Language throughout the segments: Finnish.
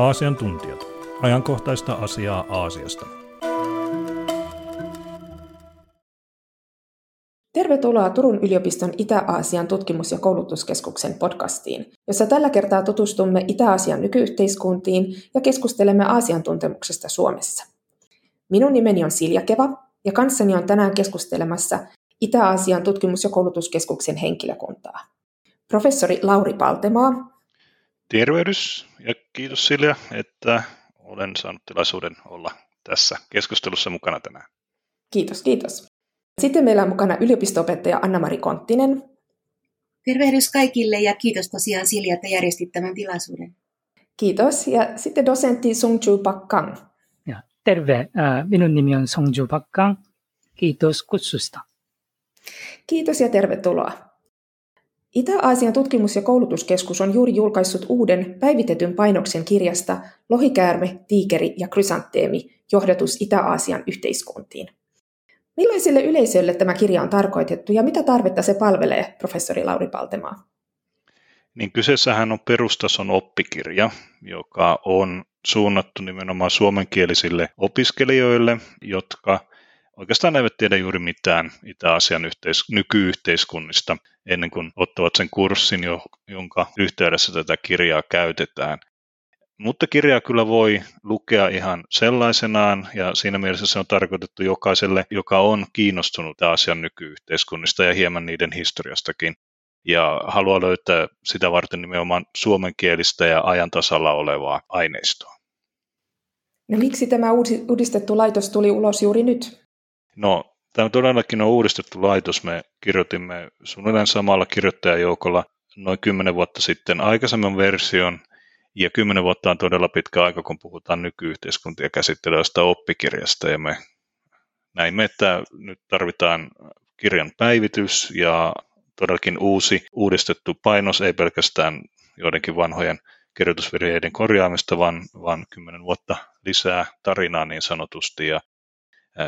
Aasian tuntijat. Ajankohtaista asiaa Aasiasta. Tervetuloa Turun yliopiston Itä-Aasian tutkimus- ja koulutuskeskuksen podcastiin, jossa tällä kertaa tutustumme Itä-Aasian nykyyhteiskuntiin ja keskustelemme Aasian tuntemuksesta Suomessa. Minun nimeni on Silja Keva ja kanssani on tänään keskustelemassa Itä-Aasian tutkimus- ja koulutuskeskuksen henkilökuntaa. Professori Lauri Paltemaa. Tervehdys ja kiitos Silja, että olen saanut tilaisuuden olla tässä keskustelussa mukana tänään. Kiitos, kiitos. Sitten meillä on mukana yliopisto-opettaja Anna-Mari Konttinen. Tervehdys kaikille ja kiitos tosiaan Silja, että järjestit tämän tilaisuuden. Kiitos. Ja sitten dosentti Song-Joo Park-Kang. Terve. Minun nimi on Song-Joo Park-Kang. Kiitos kutsusta. Kiitos ja tervetuloa. Itä-Aasian tutkimus- ja koulutuskeskus on juuri julkaissut uuden päivitetyn painoksen kirjasta Lohikäärme, tiikeri ja krysantteemi, johdatus Itä-Aasian yhteiskuntiin. Millaiselle yleisölle tämä kirja on tarkoitettu ja mitä tarvetta se palvelee, professori Lauri Paltemaa? Niin kyseessähän on perustason oppikirja, joka on suunnattu nimenomaan suomenkielisille opiskelijoille, jotka oikeastaan eivät tiedä juuri mitään Itä-Aasian nykyyhteiskunnista ennen kuin ottavat sen kurssin, jonka yhteydessä tätä kirjaa käytetään. Mutta kirjaa kyllä voi lukea ihan sellaisenaan ja siinä mielessä se on tarkoitettu jokaiselle, joka on kiinnostunut Itä-Aasian nykyyhteiskunnista ja hieman niiden historiastakin ja haluaa löytää sitä varten nimenomaan suomenkielistä ja ajan tasalla olevaa aineistoa. No miksi tämä uudistettu laitos tuli ulos juuri nyt? No, tämä todellakin on uudistettu laitos. Me kirjoitimme suunnilleen samalla kirjoittajajoukolla noin 10 vuotta sitten aikaisemman version, ja 10 vuotta on todella pitkä aika, kun puhutaan nykyyhteiskuntia käsittelevästä oppikirjasta, ja me näimme, että nyt tarvitaan kirjan päivitys ja todellakin uusi uudistettu painos, ei pelkästään joidenkin vanhojen kirjoitusvirheiden korjaamista, vaan 10 vuotta lisää tarinaa niin sanotusti, ja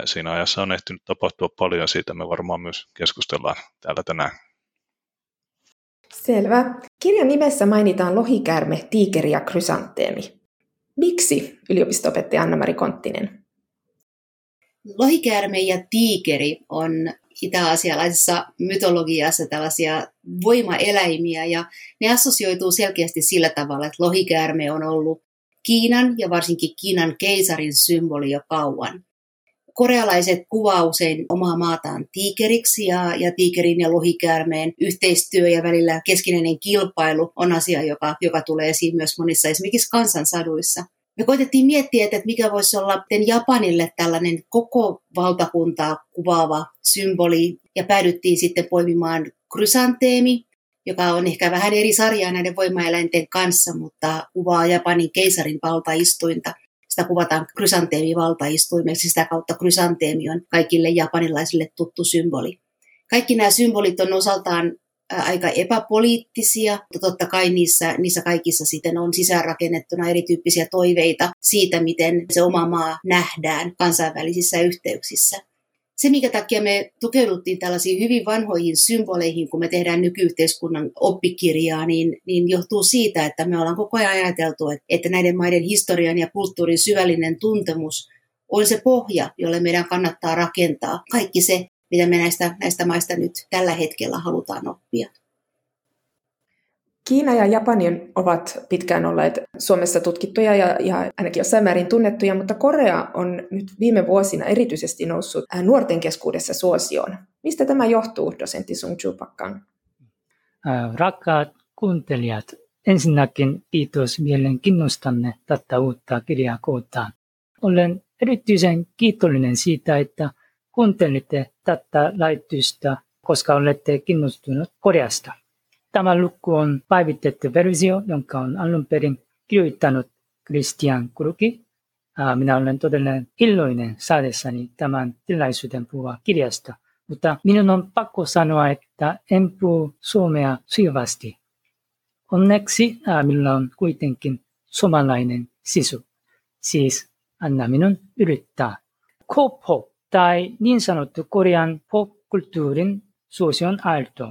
siinä ajassa on ehtinyt tapahtua paljon ja siitä me varmaan myös keskustellaan täällä tänään. Selvä. Kirjan nimessä mainitaan lohikäärme, tiikeri ja krysantteemi. Miksi, yliopisto-opettaja Anna-Mari Konttinen? Lohikäärme ja tiikeri on itä-aasialaisessa mytologiassa tällaisia voimaeläimiä ja ne assosioituu selkeästi sillä tavalla, että lohikäärme on ollut Kiinan ja varsinkin Kiinan keisarin symboli jo kauan. Korealaiset kuvaa usein omaa maataan tiikeriksi ja tiikerin ja lohikäärmeen yhteistyö ja välillä keskinäinen kilpailu on asia, joka tulee esiin myös monissa esimerkiksi kansansaduissa. Me koitettiin miettiä, että mikä voisi olla Japanille tällainen koko valtakuntaa kuvaava symboli ja päädyttiin sitten poimimaan krysantteemi, joka on ehkä vähän eri sarjaa näiden voimaeläinten kanssa, mutta kuvaa Japanin keisarin valtaistuinta. Sitä kuvataan krysanteemivaltaistuimeksi, sitä kautta krysanteemi on kaikille japanilaisille tuttu symboli. Kaikki nämä symbolit on osaltaan aika epäpoliittisia, mutta totta kai niissä kaikissa sitten on sisäänrakennettuna erityyppisiä toiveita siitä, miten se oma maa nähdään kansainvälisissä yhteyksissä. Se, minkä takia me tukeuduttiin tällaisiin hyvin vanhoihin symboleihin, kun me tehdään nykyyhteiskunnan oppikirjaa, niin johtuu siitä, että me ollaan koko ajan ajateltu, että näiden maiden historian ja kulttuurin syvällinen tuntemus on se pohja, jolle meidän kannattaa rakentaa kaikki se, mitä me näistä maista nyt tällä hetkellä halutaan oppia. Kiina ja Japani ovat pitkään olleet Suomessa tutkittuja ja ainakin jossain määrin tunnettuja, mutta Korea on nyt viime vuosina erityisesti noussut nuorten keskuudessa suosioon. Mistä tämä johtuu, dosentti Song-Joo Park-Kang? Rakkaat kuuntelijat, ensinnäkin kiitos mielenkiinnostanne tätä uutta kirjaa kohtaan. Olen erityisen kiitollinen siitä, että kuuntelitte tätä lähetystä, koska olette kiinnostuneet Koreasta. Tämä luku on päivitetty versio, jonka on alun perin kirjoittanut Christian Kruki. Minä olen todella iloinen saadessani tämän tilaisuuden puhua kirjasta, mutta minun on pakko sanoa, että en puhu suomea sujuvasti. Onneksi minulla on kuitenkin suomalainen sisu, siis anna minun yrittää. K-pop tai niin sanottu korean pop-kulttuurin suosion aalto.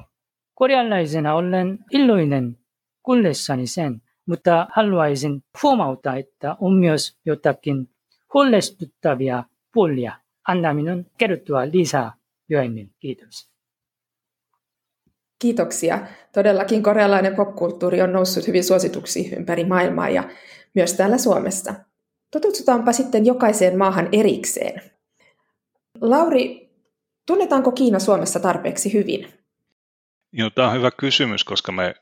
Korealaisena olen iloinen kuullessani sen, mutta haluaisin huomauttaa, että on myös jotakin huolestuttavia puolia. Anna minun kertoa lisää myöhemmin. Kiitos. Kiitoksia. Todellakin korealainen popkulttuuri on noussut hyvin suosituksi ympäri maailmaa ja myös täällä Suomessa. Tutustutaanpa sitten jokaiseen maahan erikseen. Lauri, tunnetaanko Kiina Suomessa tarpeeksi hyvin? Joo, tämä on hyvä kysymys, koska me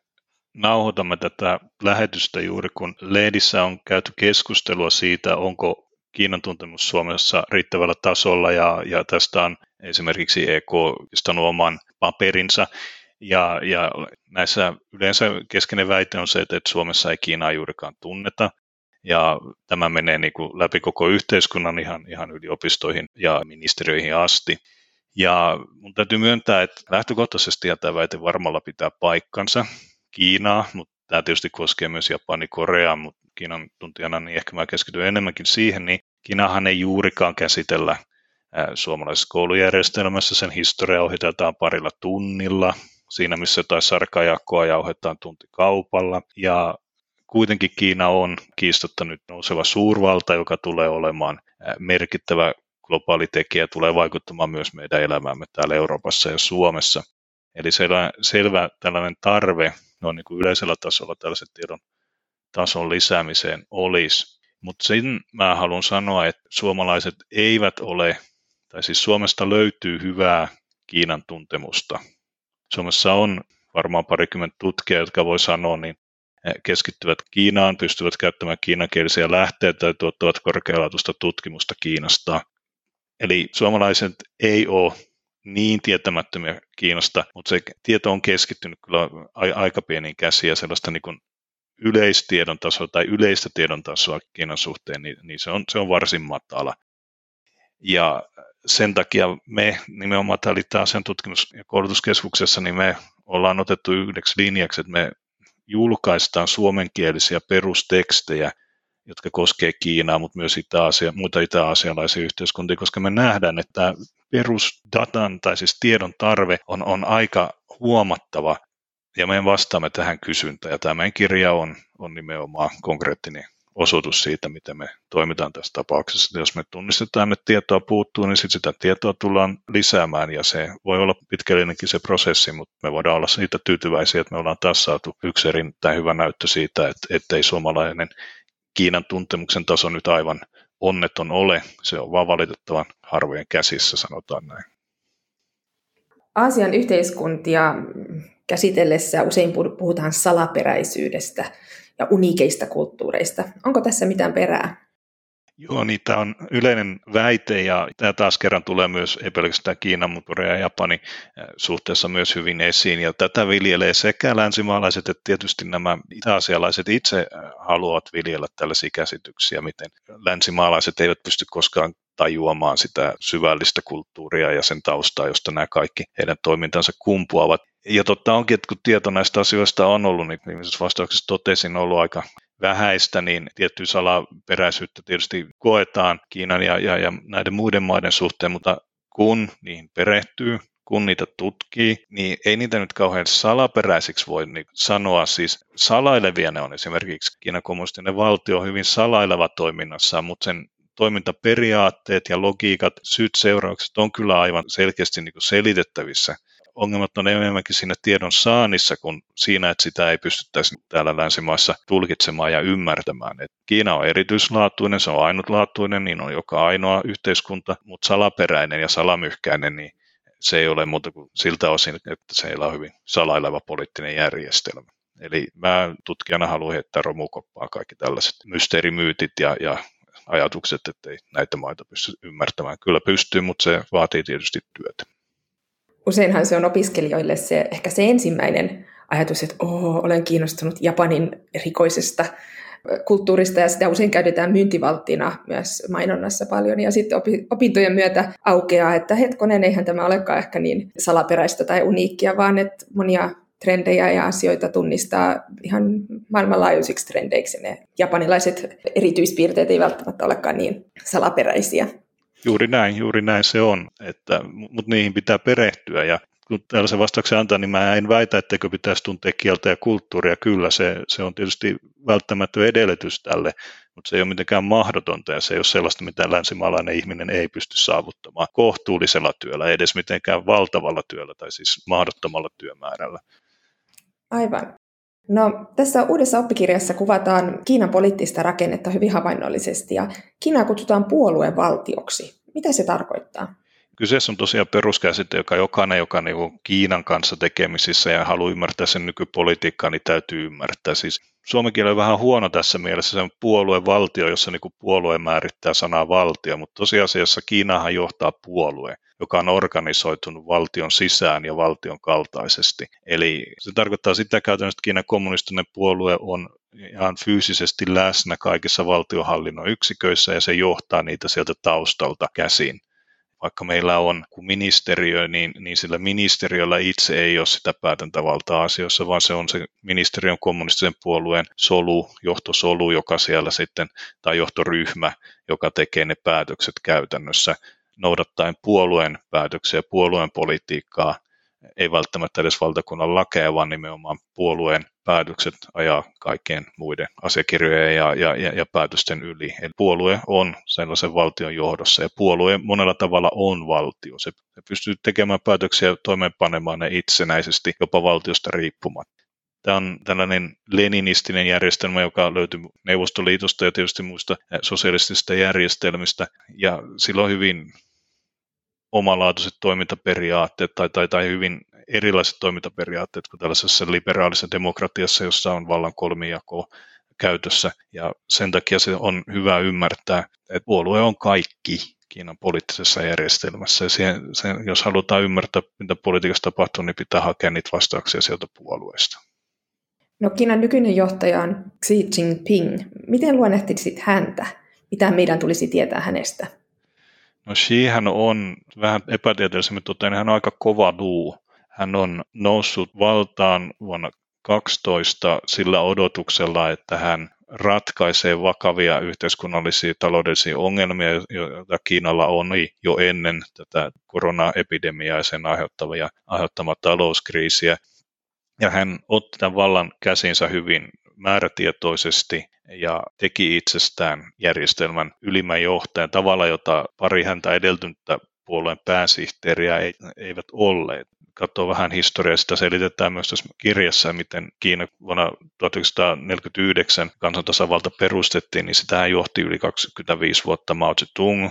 nauhoitamme tätä lähetystä juuri kun lehdissä on käyty keskustelua siitä, onko Kiinan tuntemus Suomessa riittävällä tasolla, ja tästä on esimerkiksi EK istanut oman paperinsa, ja näissä yleensä keskeinen väite on se, että Suomessa ei Kiinaa juurikaan tunneta, ja tämä menee niin kuin läpi koko yhteiskunnan ihan yliopistoihin ja ministeriöihin asti. Ja mun täytyy myöntää, että lähtökohtaisesti tämä väite varmalla pitää paikkansa Kiinaa, mutta tämä tietysti koskee myös Japania, Koreaa, mutta Kiinan tuntijana niin ehkä mä keskityn enemmänkin siihen, niin Kiinahan ei juurikaan käsitellä suomalaisessa koulujärjestelmässä. Sen historiaa ohitetaan parilla tunnilla, siinä missä jotain sarkajakoa ja ohjataan tuntikaupalla. Ja kuitenkin Kiina on kiistatta nyt nouseva suurvalta, joka tulee olemaan merkittävä globaali tekijä, tulee vaikuttamaan myös meidän elämäämme täällä Euroopassa ja Suomessa. Eli selvä tällainen tarve no niin kuin yleisellä tasolla tällaisen tiedon tason lisäämiseen olisi. Mutta sen mä haluan sanoa, että suomalaiset eivät ole, tai siis Suomesta löytyy hyvää Kiinan tuntemusta. Suomessa on varmaan parikymmentä tutkijaa, jotka voi sanoa, niin keskittyvät Kiinaan, pystyvät käyttämään kiinankielisiä lähteitä ja tuottavat korkealaatuista tutkimusta Kiinasta. Eli suomalaiset ei ole niin tietämättömiä Kiinasta, mutta se tieto on keskittynyt kyllä aika pieniin käsiin ja sellaista niin kuin yleistiedon tasoa tai yleistä tiedon tasoa Kiinan suhteen, niin se on varsin matala. Ja sen takia me nimenomaan täällä Itse-Asian tutkimus- ja koulutuskeskuksessa, niin me ollaan otettu yhdeksi linjaksi, että me julkaistaan suomenkielisiä perustekstejä, jotka koskee Kiinaa, mutta myös muita itä-aasialaisia yhteiskuntia, koska me nähdään, että perusdatan tai siis tiedon tarve on aika huomattava, ja meidän vastaamme tähän kysyntään, ja tämä meidän kirja on nimenomaan konkreettinen osoitus siitä, miten me toimitaan tässä tapauksessa. Jos me tunnistetaan, että tietoa puuttuu, niin sitten sitä tietoa tullaan lisäämään, ja se voi olla pitkällinenkin se prosessi, mutta me voidaan olla siitä tyytyväisiä, että me ollaan taas saatu yksi erittäin hyvä näyttö siitä, että ei suomalainen Kiinan tuntemuksen taso nyt aivan onneton ole. Se on vaan valitettavan harvojen käsissä, sanotaan näin. Aasian yhteiskuntia käsitellessä usein puhutaan salaperäisyydestä ja uniikeista kulttuureista. Onko tässä mitään perää? Joo, niin tämä on yleinen väite, ja tämä taas kerran tulee myös, ei pelkästään Kiinan, mutta Korea ja Japani suhteessa myös hyvin esiin, ja tätä viljelee sekä länsimaalaiset että tietysti nämä itä-asialaiset itse haluavat viljellä tällaisia käsityksiä, miten länsimaalaiset eivät pysty koskaan tajuamaan sitä syvällistä kulttuuria ja sen taustaa, josta nämä kaikki heidän toimintansa kumpuavat. Ja totta onkin, että kun tieto näistä asioista on ollut, niin viimeisessä vastauksessa totesin, ollut aika vähäistä, niin tiettyä salaperäisyyttä tietysti koetaan Kiinan ja näiden muiden maiden suhteen, mutta kun niihin perehtyy, kun niitä tutkii, niin ei niitä nyt kauhean salaperäisiksi voi sanoa. Siis salailevia ne on esimerkiksi. Kiinan kommunistinen valtio on hyvin salaileva toiminnassa, mutta sen toimintaperiaatteet ja logiikat, syyt-seuraukset on kyllä aivan selkeästi niin kuin selitettävissä. Ongelmat on enemmänkin siinä tiedon saannissa kuin siinä, että sitä ei pystyttäisi täällä länsimaissa tulkitsemaan ja ymmärtämään. Et Kiina on erityislaatuinen, se on ainutlaatuinen, niin on joka ainoa yhteiskunta, mutta salaperäinen ja salamyhkäinen, niin se ei ole muuta kuin siltä osin, että siellä on hyvin salaileva poliittinen järjestelmä. Eli mä tutkijana haluan heittää romukoppaa kaikki tällaiset mysteerimyytit ja ajatukset, ettei näitä maita pysty ymmärtämään. Kyllä pystyy, mutta se vaatii tietysti työtä. Useinhan se on opiskelijoille ehkä se ensimmäinen ajatus, että olen kiinnostunut Japanin rikoisesta kulttuurista, ja sitä usein käytetään myyntivalttina myös mainonnassa paljon, ja sitten opintojen myötä aukeaa, että hetkonen, eihän tämä olekaan ehkä niin salaperäistä tai uniikkia, vaan että monia trendejä ja asioita tunnistaa ihan maailmanlaajuisiksi trendeiksi. Ne japanilaiset erityispiirteet ei välttämättä olekaan niin salaperäisiä. Juuri näin se on, mutta niihin pitää perehtyä, ja kun tällaisen vastauksen antaa, niin mä en väitä, etteikö pitäisi tuntea kieltä ja kulttuuria. Kyllä, se on tietysti välttämätön edellytys tälle, mutta se ei ole mitenkään mahdotonta ja se ei ole sellaista, mitä länsimaalainen ihminen ei pysty saavuttamaan kohtuullisella työllä, ei edes mitenkään valtavalla työllä tai siis mahdottomalla työmäärällä. Aivan. No, tässä uudessa oppikirjassa kuvataan Kiinan poliittista rakennetta hyvin havainnollisesti ja Kiinaa kutsutaan puoluevaltioksi. Mitä se tarkoittaa? Kyseessä on tosiaan peruskäsite, joka niin Kiinan kanssa tekemisissä ja haluaa ymmärtää sen nykypolitiikkaa, niin täytyy ymmärtää. Siis suomen kieli on vähän huono tässä mielessä, se on puoluevaltio, jossa niin puolue määrittää sanaa valtio, mutta tosiasiassa Kiinahan johtaa puolue, joka on organisoitunut valtion sisään ja valtion kaltaisesti. Eli se tarkoittaa sitä käytännössä, että Kiinan kommunistinen puolue on ihan fyysisesti läsnä kaikissa valtionhallinnon yksiköissä ja se johtaa niitä sieltä taustalta käsin. Vaikka meillä on ministeriö, niin sillä ministeriöllä itse ei ole sitä päätäntävaltaa asioissa, vaan se on se ministeriön kommunistisen puolueen johtosolu, joka siellä sitten, tai johtoryhmä, joka tekee ne päätökset käytännössä, noudattaen puolueen päätöksiä, puolueen politiikkaa, ei välttämättä edes valtakunnan lakeja, vaan nimenomaan puolueen päätökset ajaa kaikkien muiden asiakirjojen ja päätösten yli. Eli puolue on sellaisen valtion johdossa ja puolue monella tavalla on valtio. Se pystyy tekemään päätöksiä ja toimeenpanemaan ne itsenäisesti jopa valtiosta riippumatta. Tämä on tällainen leninistinen järjestelmä, joka löytyy Neuvostoliitosta ja tietysti muista sosialistisista järjestelmistä ja sillä on hyvin omalaatuiset toimintaperiaatteet tai hyvin erilaiset toimintaperiaatteet kuin tällaisessa liberaalisessa demokratiassa, jossa on vallan kolmijako käytössä. Ja sen takia se on hyvä ymmärtää, että puolue on kaikki Kiinan poliittisessa järjestelmässä. Ja jos halutaan ymmärtää, mitä politiikassa tapahtuu, niin pitää hakea niitä vastauksia sieltä puolueesta. No, Kiinan nykyinen johtaja on Xi Jinping. Miten luonnehtisit häntä? Mitä meidän tulisi tietää hänestä? No, Xihän on vähän epätieteellisemmin toteen, hän on aika kova duu. Hän on noussut valtaan vuonna 2012 sillä odotuksella, että hän ratkaisee vakavia yhteiskunnallisia taloudellisia ongelmia, joita Kiinalla on jo ennen tätä koronaepidemiaa ja sen aiheuttamaa talouskriisiä. Ja hän otti tämän vallan käsinsä hyvin määrätietoisesti ja teki itsestään järjestelmän ylimmän johtajan tavalla, jota pari häntä edeltyntä puolueen pääsihteeriä eivät olleet. Katsoo vähän historiaa, sitä selitetään myös tässä kirjassa, miten Kiina vuonna 1949 kansantasavalta perustettiin, niin sitähän johti yli 25 vuotta Mao Zedong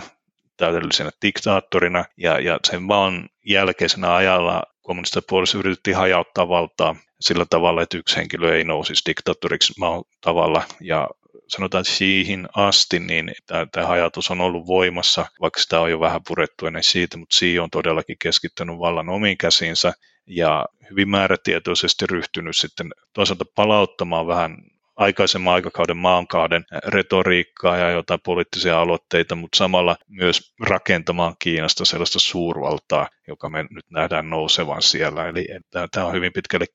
täydellisenä diktaattorina ja sen maan jälkeisenä ajalla kommunistista puolesta yritettiin hajauttaa valtaa sillä tavalla, että yksi henkilö ei nousisi diktaattoriksi Maon tavalla. Ja sanotaan, että Xihin asti niin tämä hajautus on ollut voimassa, vaikka sitä on jo vähän purettu ennen siitä, mutta Xi on todellakin keskittynyt vallan omiin käsiinsä ja hyvin määrätietoisesti ryhtynyt sitten toisaalta palauttamaan vähän aikaisemman aikakauden maankaaden retoriikkaa ja jotain poliittisia aloitteita, mutta samalla myös rakentamaan Kiinasta sellaista suurvaltaa, joka me nyt nähdään nousevan siellä. Eli tämä on hyvin pitkälle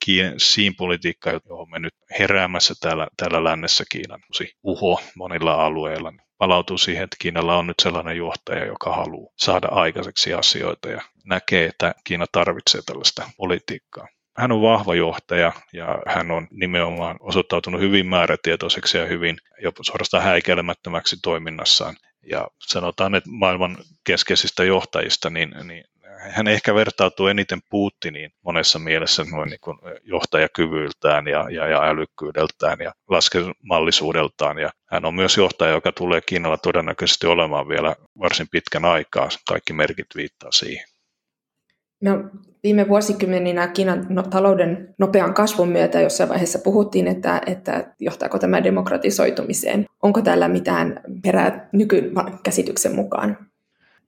Xiin politiikka, johon me nyt heräämässä täällä lännessä Kiinan uho monilla alueilla. Palautuu siihen, että Kiinalla on nyt sellainen johtaja, joka haluaa saada aikaiseksi asioita ja näkee, että Kiina tarvitsee tällaista politiikkaa. Hän on vahva johtaja ja hän on nimenomaan osoittautunut hyvin määrätietoiseksi ja hyvin jopa suorastaan häikäilemättömäksi toiminnassaan. Ja sanotaan, että maailman keskeisistä johtajista, niin hän ehkä vertautuu eniten Putiniin monessa mielessä noin niin kuin johtajakyvyltään ja älykkyydeltään ja laskemallisuudeltaan. Ja hän on myös johtaja, joka tulee Kiinalla todennäköisesti olemaan vielä varsin pitkän aikaa. Kaikki merkit viittaa siihen. No, viime vuosikymmeninä Kiinan talouden nopean kasvun myötä jossain vaiheessa puhuttiin, että johtaako tämä demokratisoitumiseen. Onko täällä mitään perää nykykäsityksen mukaan?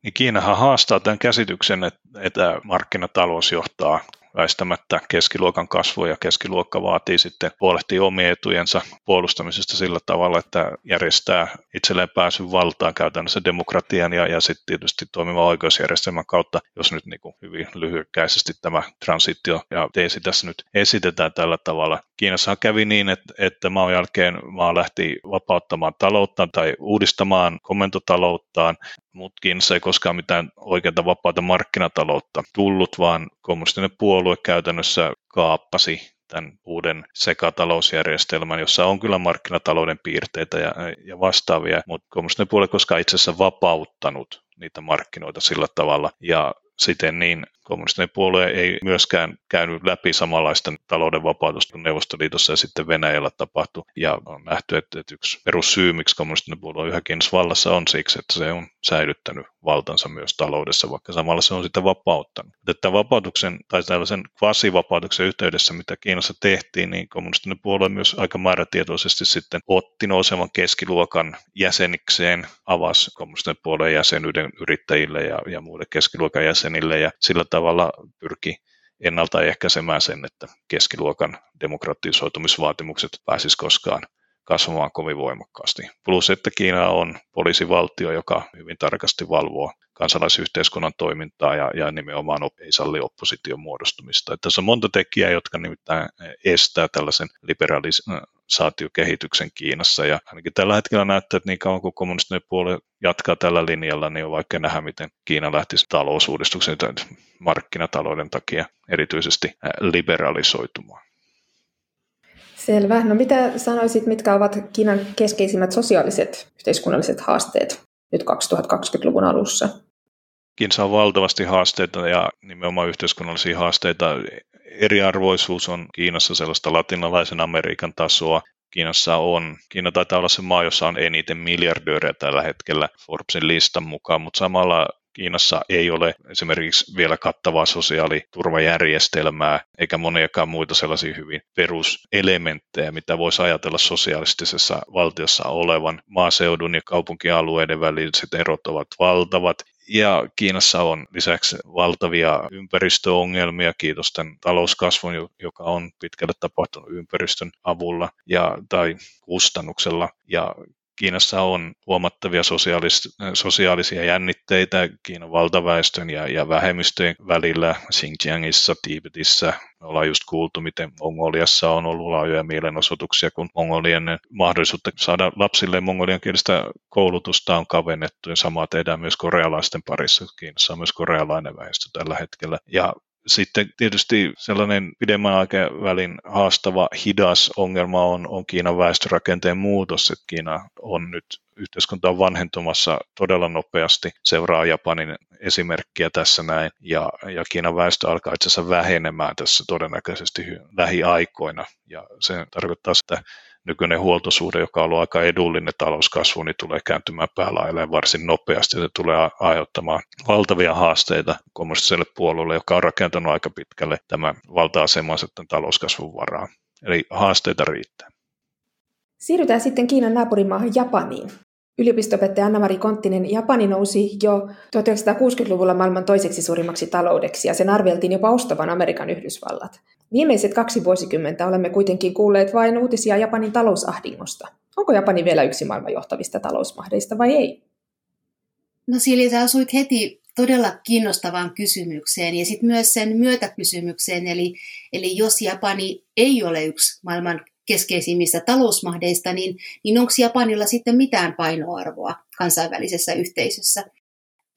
Niin Kiinahan haastaa tämän käsityksen, että markkinatalous johtaa väistämättä keskiluokan kasvua ja keskiluokka vaatii sitten huolehtia omien etujensa puolustamisesta sillä tavalla, että järjestää itselleen pääsyn valtaan käytännössä demokratian ja sitten tietysti toimivan oikeusjärjestelmän kautta, jos nyt niin kuin hyvin lyhykäisesti tämä transitio ja teesi tässä nyt esitetään tällä tavalla. Kiinassa kävi niin, että maan jälkeen maa lähti vapauttamaan talouttaan tai uudistamaan komentotalouttaan, mutta Kiinassa ei koskaan mitään oikeaa vapaata markkinataloutta tullut, vaan kommunistinen puolue käytännössä kaappasi tämän uuden sekatalousjärjestelmän, jossa on kyllä markkinatalouden piirteitä ja vastaavia, mutta kommunistinen puolue ei koskaan itse asiassa vapauttanut niitä markkinoita sillä tavalla, ja siten niin kommunistinen puolue ei myöskään käynyt läpi samanlaista talouden vapautusta Neuvostoliitossa ja sitten Venäjällä tapahtui. Ja on nähty, että yksi perussyy, miksi kommunistinen puolue yhä Kiinassa vallassa on siksi, että se on säilyttänyt valtansa myös taloudessa, vaikka samalla se on sitä vapauttanut. Tämän vapautuksen tai tällaisen kvasivapautuksen yhteydessä, mitä Kiinassa tehtiin, niin kommunistinen puolue myös aika määrätietoisesti sitten otti nousevan keskiluokan jäsenikseen, avasi kommunistinen puolueen jäsenyyden yrittäjille ja muille keskiluokan jäsenille ja sillä tavalla pyrki ennaltaehkäisemään sen, että keskiluokan demokratisoitumisvaatimukset pääsisi koskaan kasvamaan kovin voimakkaasti. Plus, että Kiina on poliisivaltio, joka hyvin tarkasti valvoo kansalaisyhteiskunnan toimintaa ja nimenomaan ei salli opposition muodostumista. Että tässä on monta tekijää, jotka nimittäin estää tällaisen liberalisaatiokehityksen Kiinassa. Ja ainakin tällä hetkellä näyttää, että niin kauan kuin kommunistinen puolue jatkaa tällä linjalla, niin on vaikea nähdä, miten Kiina lähtisi talousuudistuksen tai markkinatalouden takia erityisesti liberalisoitumaan. Selvä. No mitä sanoisit, mitkä ovat Kiinan keskeisimmät sosiaaliset yhteiskunnalliset haasteet nyt 2020-luvun alussa? Kiinassa on valtavasti haasteita ja nimenomaan yhteiskunnallisia haasteita. Eriarvoisuus on Kiinassa sellaista latinalaisen Amerikan tasoa. Kiina taitaa olla se maa, jossa on eniten miljardöörejä tällä hetkellä Forbesin listan mukaan, mutta samalla Kiinassa ei ole esimerkiksi vielä kattavaa sosiaaliturvajärjestelmää eikä moniakaan muita sellaisia hyvin peruselementtejä, mitä voisi ajatella sosialistisessa valtiossa olevan. Maaseudun ja kaupunkialueiden väliset erot ovat valtavat. Ja Kiinassa on lisäksi valtavia ympäristöongelmia, kiitos tämän talouskasvun, joka on pitkälle tapahtunut ympäristön avulla tai kustannuksella. Ja Kiinassa on huomattavia sosiaalisia jännitteitä Kiinan valtaväestön ja vähemmistöjen välillä Xinjiangissa, Tibetissä. Me ollaan just kuultu, miten Mongoliassa on ollut laajoja mielenosoituksia, kun mongolien mahdollisuutta saada lapsille mongoliankielistä koulutusta on kavennettu. Ja samaa tehdään myös korealaisten parissa. Kiinassa on myös korealainen väestö tällä hetkellä. Ja sitten tietysti sellainen pidemmän aikavälin haastava hidas ongelma on Kiinan väestörakenteen muutos, että Kiina on nyt yhteiskunta vanhentumassa todella nopeasti, seuraa Japanin esimerkkiä tässä näin, ja Kiinan väestö alkaa itse asiassa vähenemään tässä todennäköisesti lähiaikoina, ja se tarkoittaa sitä, nykyinen huoltosuhde, joka on ollut aika edullinen talouskasvu, niin tulee kääntymään päälailleen varsin nopeasti. Se tulee aiheuttamaan valtavia haasteita kommunistiselle puolueelle, joka on rakentanut aika pitkälle tämän valta-asemansa tämän talouskasvun varaan. Eli haasteita riittää. Siirrytään sitten Kiinan naapurimaahan Japaniin. Yliopisto-opettaja Anna-Mari Konttinen, Japani nousi jo 1960-luvulla maailman toiseksi suurimmaksi taloudeksi, ja sen arveltiin jopa ostavan Amerikan Yhdysvallat. Viimeiset 2 vuosikymmentä olemme kuitenkin kuulleet vain uutisia Japanin talousahdingosta. Onko Japani vielä yksi maailman johtavista talousmahdeista vai ei? No Silja, sä asuit heti todella kiinnostavaan kysymykseen ja sitten myös sen myötäkysymykseen. Eli jos Japani ei ole yksi maailman keskeisimmistä talousmahdeista, niin onko Japanilla sitten mitään painoarvoa kansainvälisessä yhteisössä?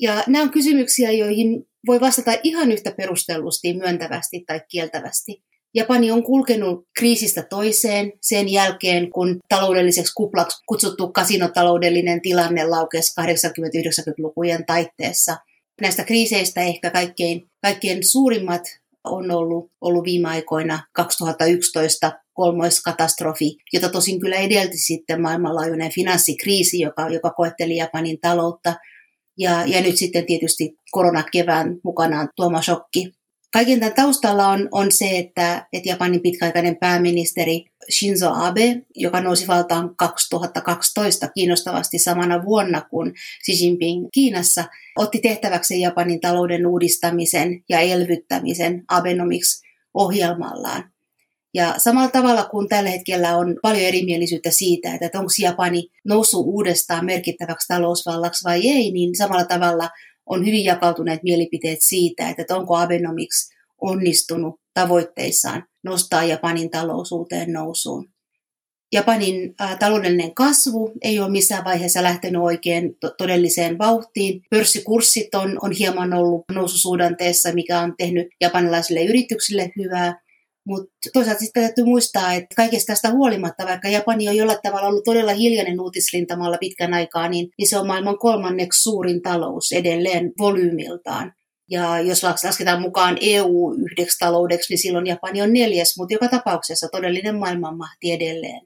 Ja nämä on kysymyksiä, joihin voi vastata ihan yhtä perustellusti, myöntävästi tai kieltävästi. Japani on kulkenut kriisistä toiseen sen jälkeen, kun taloudelliseksi kuplaksi kutsuttu kasinotaloudellinen tilanne laukesi 80-90-lukujen taitteessa. Näistä kriiseistä ehkä kaikkein suurimmat on ollut viime aikoina 2011 kolmoiskatastrofi, jota tosin kyllä edelti sitten maailmanlaajuinen finanssikriisi, joka koetteli Japanin taloutta. Ja nyt sitten tietysti koronakevään mukanaan tuoma shokki. Kaiken tämän taustalla on se, että Japanin pitkäaikainen pääministeri Shinzo Abe, joka nousi valtaan 2012 kiinnostavasti samana vuonna kuin Xi Jinping Kiinassa, otti tehtäväkseen Japanin talouden uudistamisen ja elvyttämisen Abenomics-ohjelmallaan. Ja samalla tavalla kuin tällä hetkellä on paljon erimielisyyttä siitä, että onko Japani noussut uudestaan merkittäväksi talousvallaksi vai ei, niin samalla tavalla on hyvin jakautuneet mielipiteet siitä, että onko Abenomics onnistunut tavoitteissaan nostaa Japanin talous uuteen nousuun. Japanin taloudellinen kasvu ei ole missään vaiheessa lähtenyt oikein todelliseen vauhtiin. Pörssikurssit on hieman ollut noususuhdanteessa, mikä on tehnyt japanilaisille yrityksille hyvää. Mutta toisaalta sitten täytyy muistaa, että kaikesta tästä huolimatta, vaikka Japani on jollain tavalla ollut todella hiljainen uutisrintamalla pitkän aikaa, niin se on maailman 3. suurin talous edelleen volyymiltaan. Ja jos lasketaan mukaan EU yhdeksi taloudeksi, niin silloin Japani on 4., mutta joka tapauksessa todellinen maailmanmahti edelleen.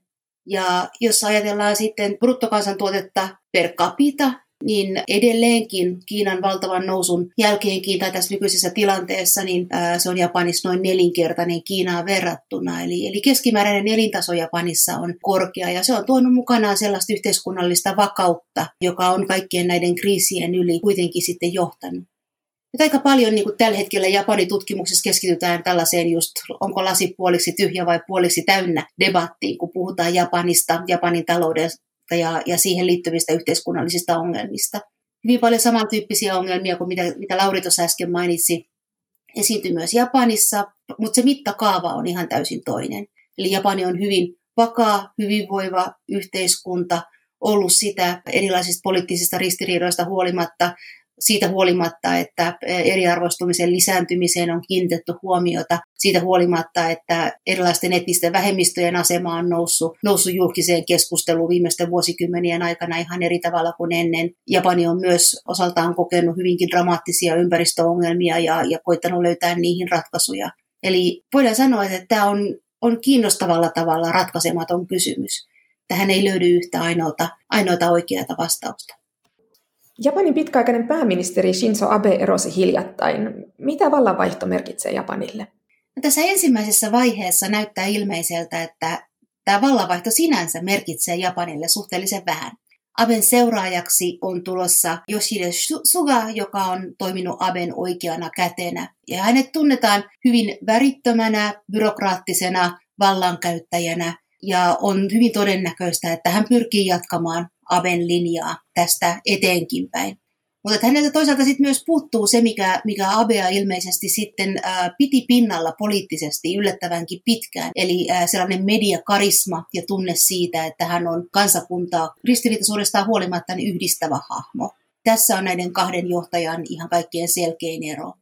Ja jos ajatellaan sitten bruttokansantuotetta per capita, niin edelleenkin Kiinan valtavan nousun jälkeenkin tai tässä nykyisessä tilanteessa, niin se on Japanissa noin 4-kertainen Kiinaan verrattuna. Eli keskimääräinen elintaso Japanissa on korkea ja se on tuonut mukanaan sellaista yhteiskunnallista vakautta, joka on kaikkien näiden kriisien yli kuitenkin sitten johtanut. Nyt aika paljon niin kuin tällä hetkellä Japanin tutkimuksessa keskitytään tällaiseen just, onko lasi puoliksi tyhjä vai puoliksi täynnä debattiin, kun puhutaan Japanista, Japanin taloudesta ja siihen liittyvistä yhteiskunnallisista ongelmista. Hyvin paljon samantyyppisiä ongelmia kuin mitä Lauri tuossa äsken mainitsi, esiintyy myös Japanissa, mutta se mittakaava on ihan täysin toinen. Eli Japani on hyvin vakaa, hyvinvoiva yhteiskunta, ollut sitä erilaisista poliittisista ristiriidoista huolimatta, siitä huolimatta, että eriarvoistumisen lisääntymiseen on kiinnitetty huomiota, siitä huolimatta, että erilaisten etnisten vähemmistöjen asema on noussut julkiseen keskusteluun viimeisten vuosikymmenien aikana ihan eri tavalla kuin ennen. Japani on myös osaltaan kokenut hyvinkin dramaattisia ympäristöongelmia ja koittanut löytää niihin ratkaisuja. Eli voidaan sanoa, että tämä on kiinnostavalla tavalla ratkaisematon kysymys. Tähän ei löydy yhtä ainoata oikeaa vastausta. Japanin pitkäaikainen pääministeri Shinzo Abe erosi hiljattain. Mitä vallanvaihto merkitsee Japanille? Tässä ensimmäisessä vaiheessa näyttää ilmeiseltä, että tämä vallanvaihto sinänsä merkitsee Japanille suhteellisen vähän. Aben seuraajaksi on tulossa Yoshihide Suga, joka on toiminut Aben oikeana kätenä. Ja hänet tunnetaan hyvin värittömänä, byrokraattisena vallankäyttäjänä ja on hyvin todennäköistä, että hän pyrkii jatkamaan Aben linjaa tästä eteenkin päin. Mutta häneltä toisaalta sitten myös puuttuu se, mikä Abea ilmeisesti sitten piti pinnalla poliittisesti yllättävänkin pitkään. Eli sellainen mediakarisma ja tunne siitä, että hän on kansakuntaa ristiriitaisuudestaan huolimatta yhdistävä hahmo. Tässä on näiden kahden johtajan ihan kaikkien selkein ero.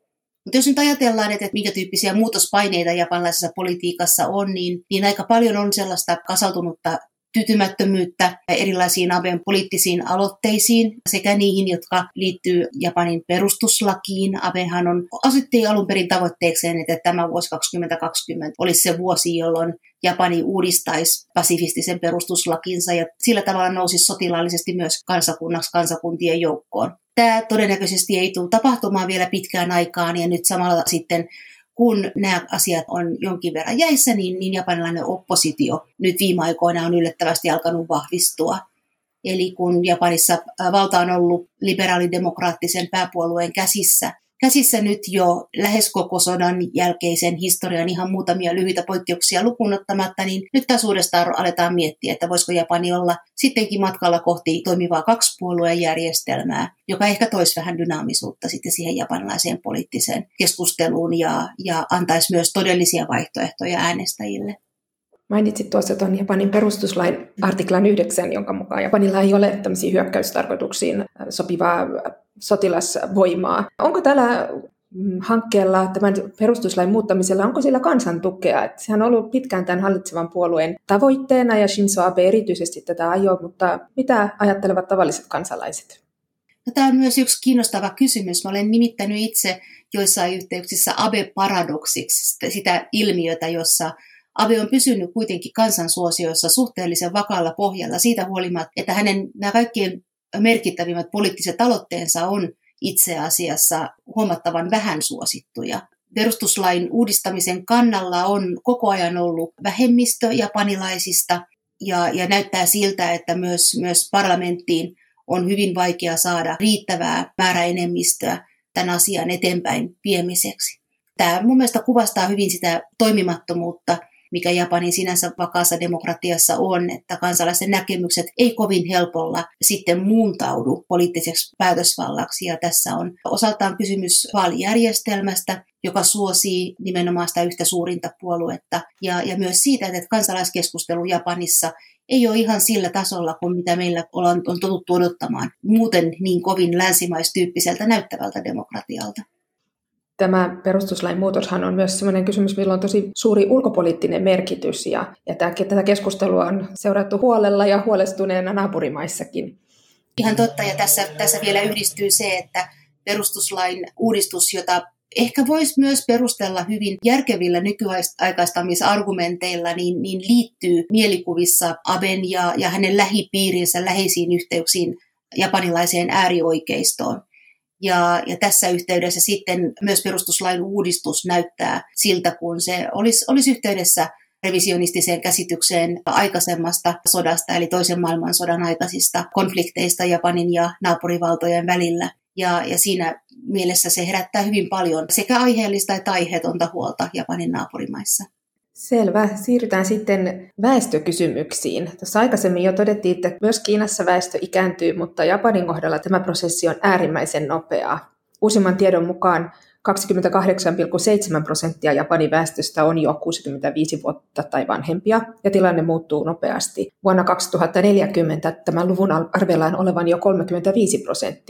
Mutta jos nyt ajatellaan, että minkä tyyppisiä muutospaineita japanilaisessa politiikassa on, niin aika paljon on sellaista kasautunutta tyytymättömyyttä erilaisiin Aben poliittisiin aloitteisiin sekä niihin, jotka liittyy Japanin perustuslakiin. Abehan asetti alun perin tavoitteekseen, että tämä vuosi 2020 olisi se vuosi, jolloin Japani uudistaisi pasifistisen perustuslakinsa ja sillä tavalla nousisi sotilaallisesti myös kansakunnaksi kansakuntien joukkoon. Tämä todennäköisesti ei tule tapahtumaan vielä pitkään aikaan ja nyt samalla sitten kun nämä asiat on jonkin verran jäissä, niin japanilainen oppositio nyt viime aikoina on yllättävästi alkanut vahvistua. Eli kun Japanissa valta on ollut liberaalidemokraattisen pääpuolueen käsissä nyt jo lähes koko sodan jälkeisen historian ihan muutamia lyhyitä poikkeuksia lukuun ottamatta, niin nyt taas uudestaan aletaan miettiä, että voisiko Japani olla sittenkin matkalla kohti toimivaa kaksipuolueen järjestelmää, joka ehkä toisi vähän dynaamisuutta sitten siihen japanilaiseen poliittiseen keskusteluun ja antaisi myös todellisia vaihtoehtoja äänestäjille. Mainitsit tuossa tuon Japanin perustuslain artiklan 9, jonka mukaan Japanilla ei ole tämmöisiä hyökkäystarkoituksiin sopivaa sotilasvoimaa. Onko tällä hankkeella, tämän perustuslain muuttamisella, onko sillä kansan tukea? Sehän on ollut pitkään tämän hallitsevan puolueen tavoitteena ja Shinzo Abe erityisesti tätä ajoi, mutta mitä ajattelevat tavalliset kansalaiset? No, tämä on myös yksi kiinnostava kysymys. Mä olen nimittänyt itse joissain yhteyksissä Abe-paradoksiksi sitä ilmiötä, jossa Abe on pysynyt kuitenkin kansansuosiossa suhteellisen vakaalla pohjalla siitä huolimatta, että hänen nämä kaikkien merkittävimmät poliittiset aloitteensa on itse asiassa huomattavan vähän suosittuja. Perustuslain uudistamisen kannalla on koko ajan ollut vähemmistö japanilaisista ja näyttää siltä, että myös parlamenttiin on hyvin vaikea saada riittävää määräenemmistöä tämän asian eteenpäin viemiseksi. Tämä mun mielestä kuvastaa hyvin sitä toimimattomuutta mikä Japanin sinänsä vakaassa demokratiassa on, että kansalaisten näkemykset ei kovin helpolla sitten muuntaudu poliittiseksi päätösvallaksi. Ja tässä on osaltaan kysymys vaalijärjestelmästä, joka suosii nimenomaan sitä yhtä suurinta puoluetta. Ja myös siitä, että kansalaiskeskustelu Japanissa ei ole ihan sillä tasolla kuin mitä meillä on totuttu odottamaan muuten niin kovin länsimaistyyppiseltä näyttävältä demokratialta. Tämä perustuslain muutoshan on myös sellainen kysymys, millä on tosi suuri ulkopoliittinen merkitys ja tätä keskustelua on seurattu huolella ja huolestuneena naapurimaissakin. Ihan totta, ja tässä vielä yhdistyy se, että perustuslain uudistus, jota ehkä voisi myös perustella hyvin järkevillä nykyaikaistamisargumenteilla, niin liittyy mielikuvissa Aben ja hänen lähipiirinsä läheisiin yhteyksiin japanilaiseen äärioikeistoon. Ja tässä yhteydessä sitten myös perustuslain uudistus näyttää siltä, kun se olisi yhteydessä revisionistiseen käsitykseen aikaisemmasta sodasta, eli toisen maailmansodan aikaisista konflikteista Japanin ja naapurivaltojen välillä. Ja siinä mielessä se herättää hyvin paljon sekä aiheellista että aiheetonta huolta Japanin naapurimaissa. Selvä. Siirrytään sitten väestökysymyksiin. Tuossa aikaisemmin jo todettiin, että myös Kiinassa väestö ikääntyy, mutta Japanin kohdalla tämä prosessi on äärimmäisen nopeaa. Uusimman tiedon mukaan 28,7% Japanin väestöstä on jo 65 vuotta tai vanhempia, ja tilanne muuttuu nopeasti. Vuonna 2040 tämän luvun arvellaan olevan jo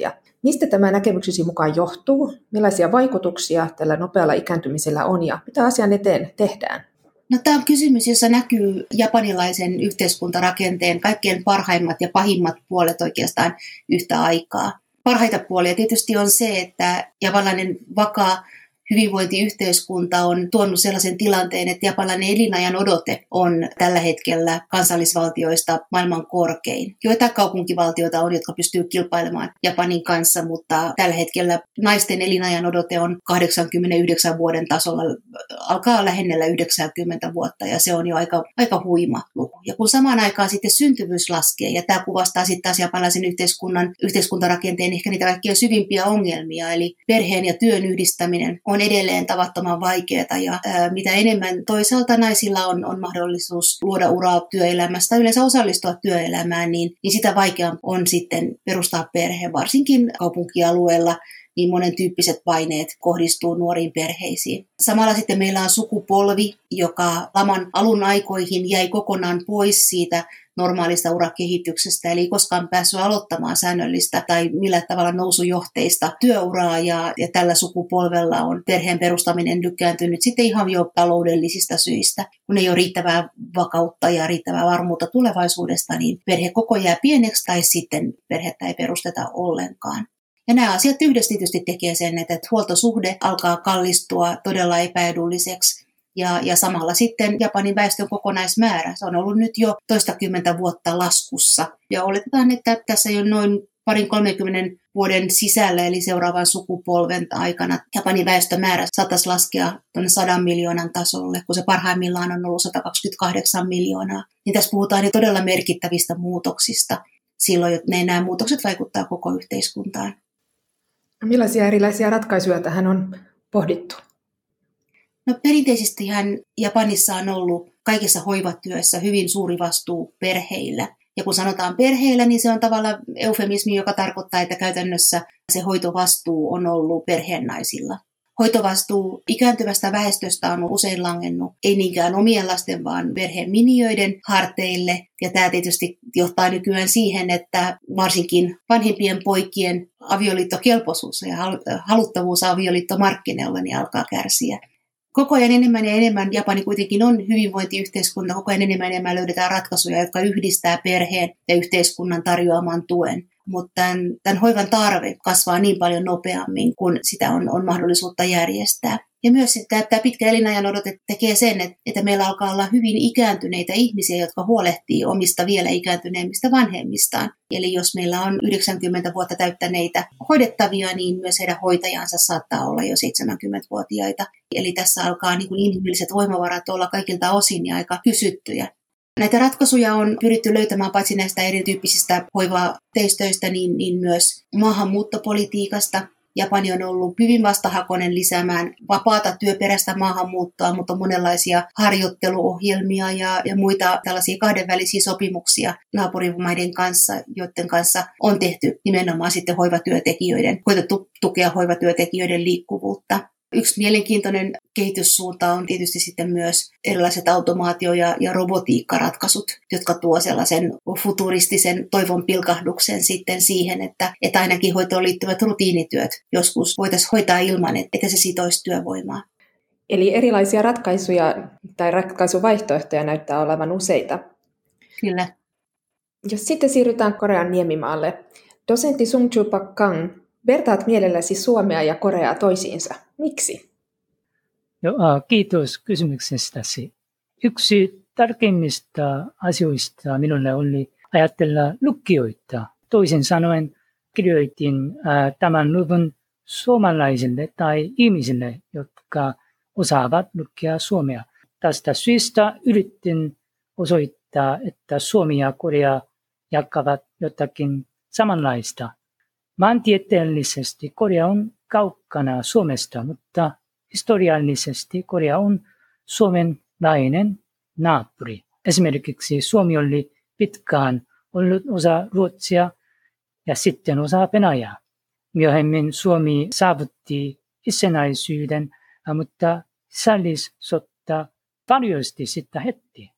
35%. Mistä tämä näkemyksesi mukaan johtuu? Millaisia vaikutuksia tällä nopealla ikääntymisellä on, ja mitä asian eteen tehdään? No, tämä on kysymys, jossa näkyy japanilaisen yhteiskuntarakenteen kaikkein parhaimmat ja pahimmat puolet oikeastaan yhtä aikaa. Parhaita puolia tietysti on se, että japanilainen vakaa hyvinvointiyhteiskunta on tuonut sellaisen tilanteen, että japanilainen elinajan odote on tällä hetkellä kansallisvaltioista maailman korkein. Joitain kaupunkivaltioita on, jotka pystyy kilpailemaan Japanin kanssa, mutta tällä hetkellä naisten elinajan odote on 89 vuoden tasolla, alkaa lähennellä 90 vuotta, ja se on jo aika huima luku. Ja kun samaan aikaan sitten syntyvyys laskee, ja tämä kuvastaa sitten taas japanilaisen yhteiskuntarakenteen ehkä niitä kaikkia syvimpiä ongelmia, eli perheen ja työn yhdistäminen on edelleen tavattoman vaikeaa, ja mitä enemmän toisaalta naisilla on mahdollisuus luoda uraa työelämästä, yleensä osallistua työelämään, niin sitä vaikeampi on sitten perustaa perhe, varsinkin kaupunkialueella, niin monen tyyppiset paineet kohdistuu nuoriin perheisiin. Samalla sitten meillä on sukupolvi, joka laman alun aikoihin jäi kokonaan pois siitä normaalista urakehityksestä, eli ei koskaan päässyt aloittamaan säännöllistä tai millä tavalla nousujohteista työuraa, ja tällä sukupolvella on perheen perustaminen lykääntynyt sitten ihan jo taloudellisista syistä. Kun ei ole riittävää vakautta ja riittävää varmuutta tulevaisuudesta, niin perhe koko jää pieneksi tai sitten perhettä ei perusteta ollenkaan. Ja nämä asiat yhdessä tietysti tekee sen, että huoltosuhde alkaa kallistua todella epäedulliseksi. Ja samalla sitten Japanin väestön kokonaismäärä, se on ollut nyt jo toistakymmentä vuotta laskussa. Ja oletetaan, että tässä jo noin 20-30 vuoden sisällä, eli seuraavan sukupolven aikana, Japanin väestömäärä saattaisi laskea tuonne 100 miljoonan tasolle, kun se parhaimmillaan on ollut 128 miljoonaa. Niin tässä puhutaan jo todella merkittävistä muutoksista silloin, että nämä muutokset vaikuttaa koko yhteiskuntaan. Millaisia erilaisia ratkaisuja tähän on pohdittu? No, perinteisestihän Japanissa on ollut kaikessa hoivatyössä hyvin suuri vastuu perheillä. Ja kun sanotaan perheillä, niin se on tavallaan eufemismi, joka tarkoittaa, että käytännössä se hoitovastuu on ollut perheen naisilla. Hoitovastuu ikääntyvästä väestöstä on usein langennut ei niinkään omien lasten, vaan perheen minijöiden harteille. Ja tämä tietysti johtaa nykyään siihen, että varsinkin vanhempien poikien avioliittokelpoisuus ja haluttavuus avioliittomarkkinoilla niin alkaa kärsiä. Koko ajan enemmän ja enemmän, Japani kuitenkin on hyvinvointiyhteiskunta, koko ajan enemmän ja enemmän löydetään ratkaisuja, jotka yhdistää perheen ja yhteiskunnan tarjoaman tuen. Mutta tämän hoivan tarve kasvaa niin paljon nopeammin, kun sitä on mahdollisuutta järjestää. Ja myös tämä pitkä elinajan odote tekee sen, että meillä alkaa olla hyvin ikääntyneitä ihmisiä, jotka huolehtii omista vielä ikääntyneemmistä vanhemmistaan. Eli jos meillä on 90 vuotta täyttäneitä hoidettavia, niin myös heidän hoitajansa saattaa olla jo 70-vuotiaita. Eli tässä alkaa niin kuin inhimilliset voimavarat olla kaikilta osin ja aika kysyttyjä. Näitä ratkaisuja on pyritty löytämään paitsi näistä erityyppisistä hoivateistöistä, niin myös maahanmuuttopolitiikasta. Japani on ollut hyvin vastahakoinen lisäämään vapaata työperäistä maahanmuuttoa, mutta on monenlaisia harjoitteluohjelmia ja muita tällaisia kahdenvälisiä sopimuksia naapurimaiden kanssa, joiden kanssa on tehty nimenomaan sitten koetettu tukea hoivatyötekijöiden liikkuvuutta. Yksi mielenkiintoinen kehityssuunta on tietysti sitten myös erilaiset automaatio- ja robotiikkaratkaisut, jotka tuo sellaisen futuristisen toivon pilkahduksen sitten siihen, että ainakin hoitoon liittyvät rutiinityöt joskus voitaisiin hoitaa ilman, että se sitoisi työvoimaa. Eli erilaisia ratkaisuja tai ratkaisuvaihtoehtoja näyttää olevan useita. Kyllä. Jos sitten siirrytään Korean niemimaalle. Dosentti Song-Joo Park-Kang, vertaat mielelläsi Suomea ja Koreaa toisiinsa. Miksi? Kiitos kysymyksestäsi. Yksi tärkeimmistä asioista minulle oli ajatella lukijoita. Toisin sanoen kirjoitin tämän luvun suomalaisille tai ihmisille, jotka osaavat lukea suomea. Tästä syystä yritin osoittaa, että Suomi ja Korea jakavat jotakin samanlaista. Maantieteellisesti Korea on kaukana Suomesta, mutta historiallisesti Korea on suomenlainen naapuri. Esimerkiksi Suomi oli pitkään ollut osa Ruotsia ja sitten osa Venäjää. Myöhemmin Suomi saavutti itsenäisyyden, mutta sisällissotta varjosti sitä heti.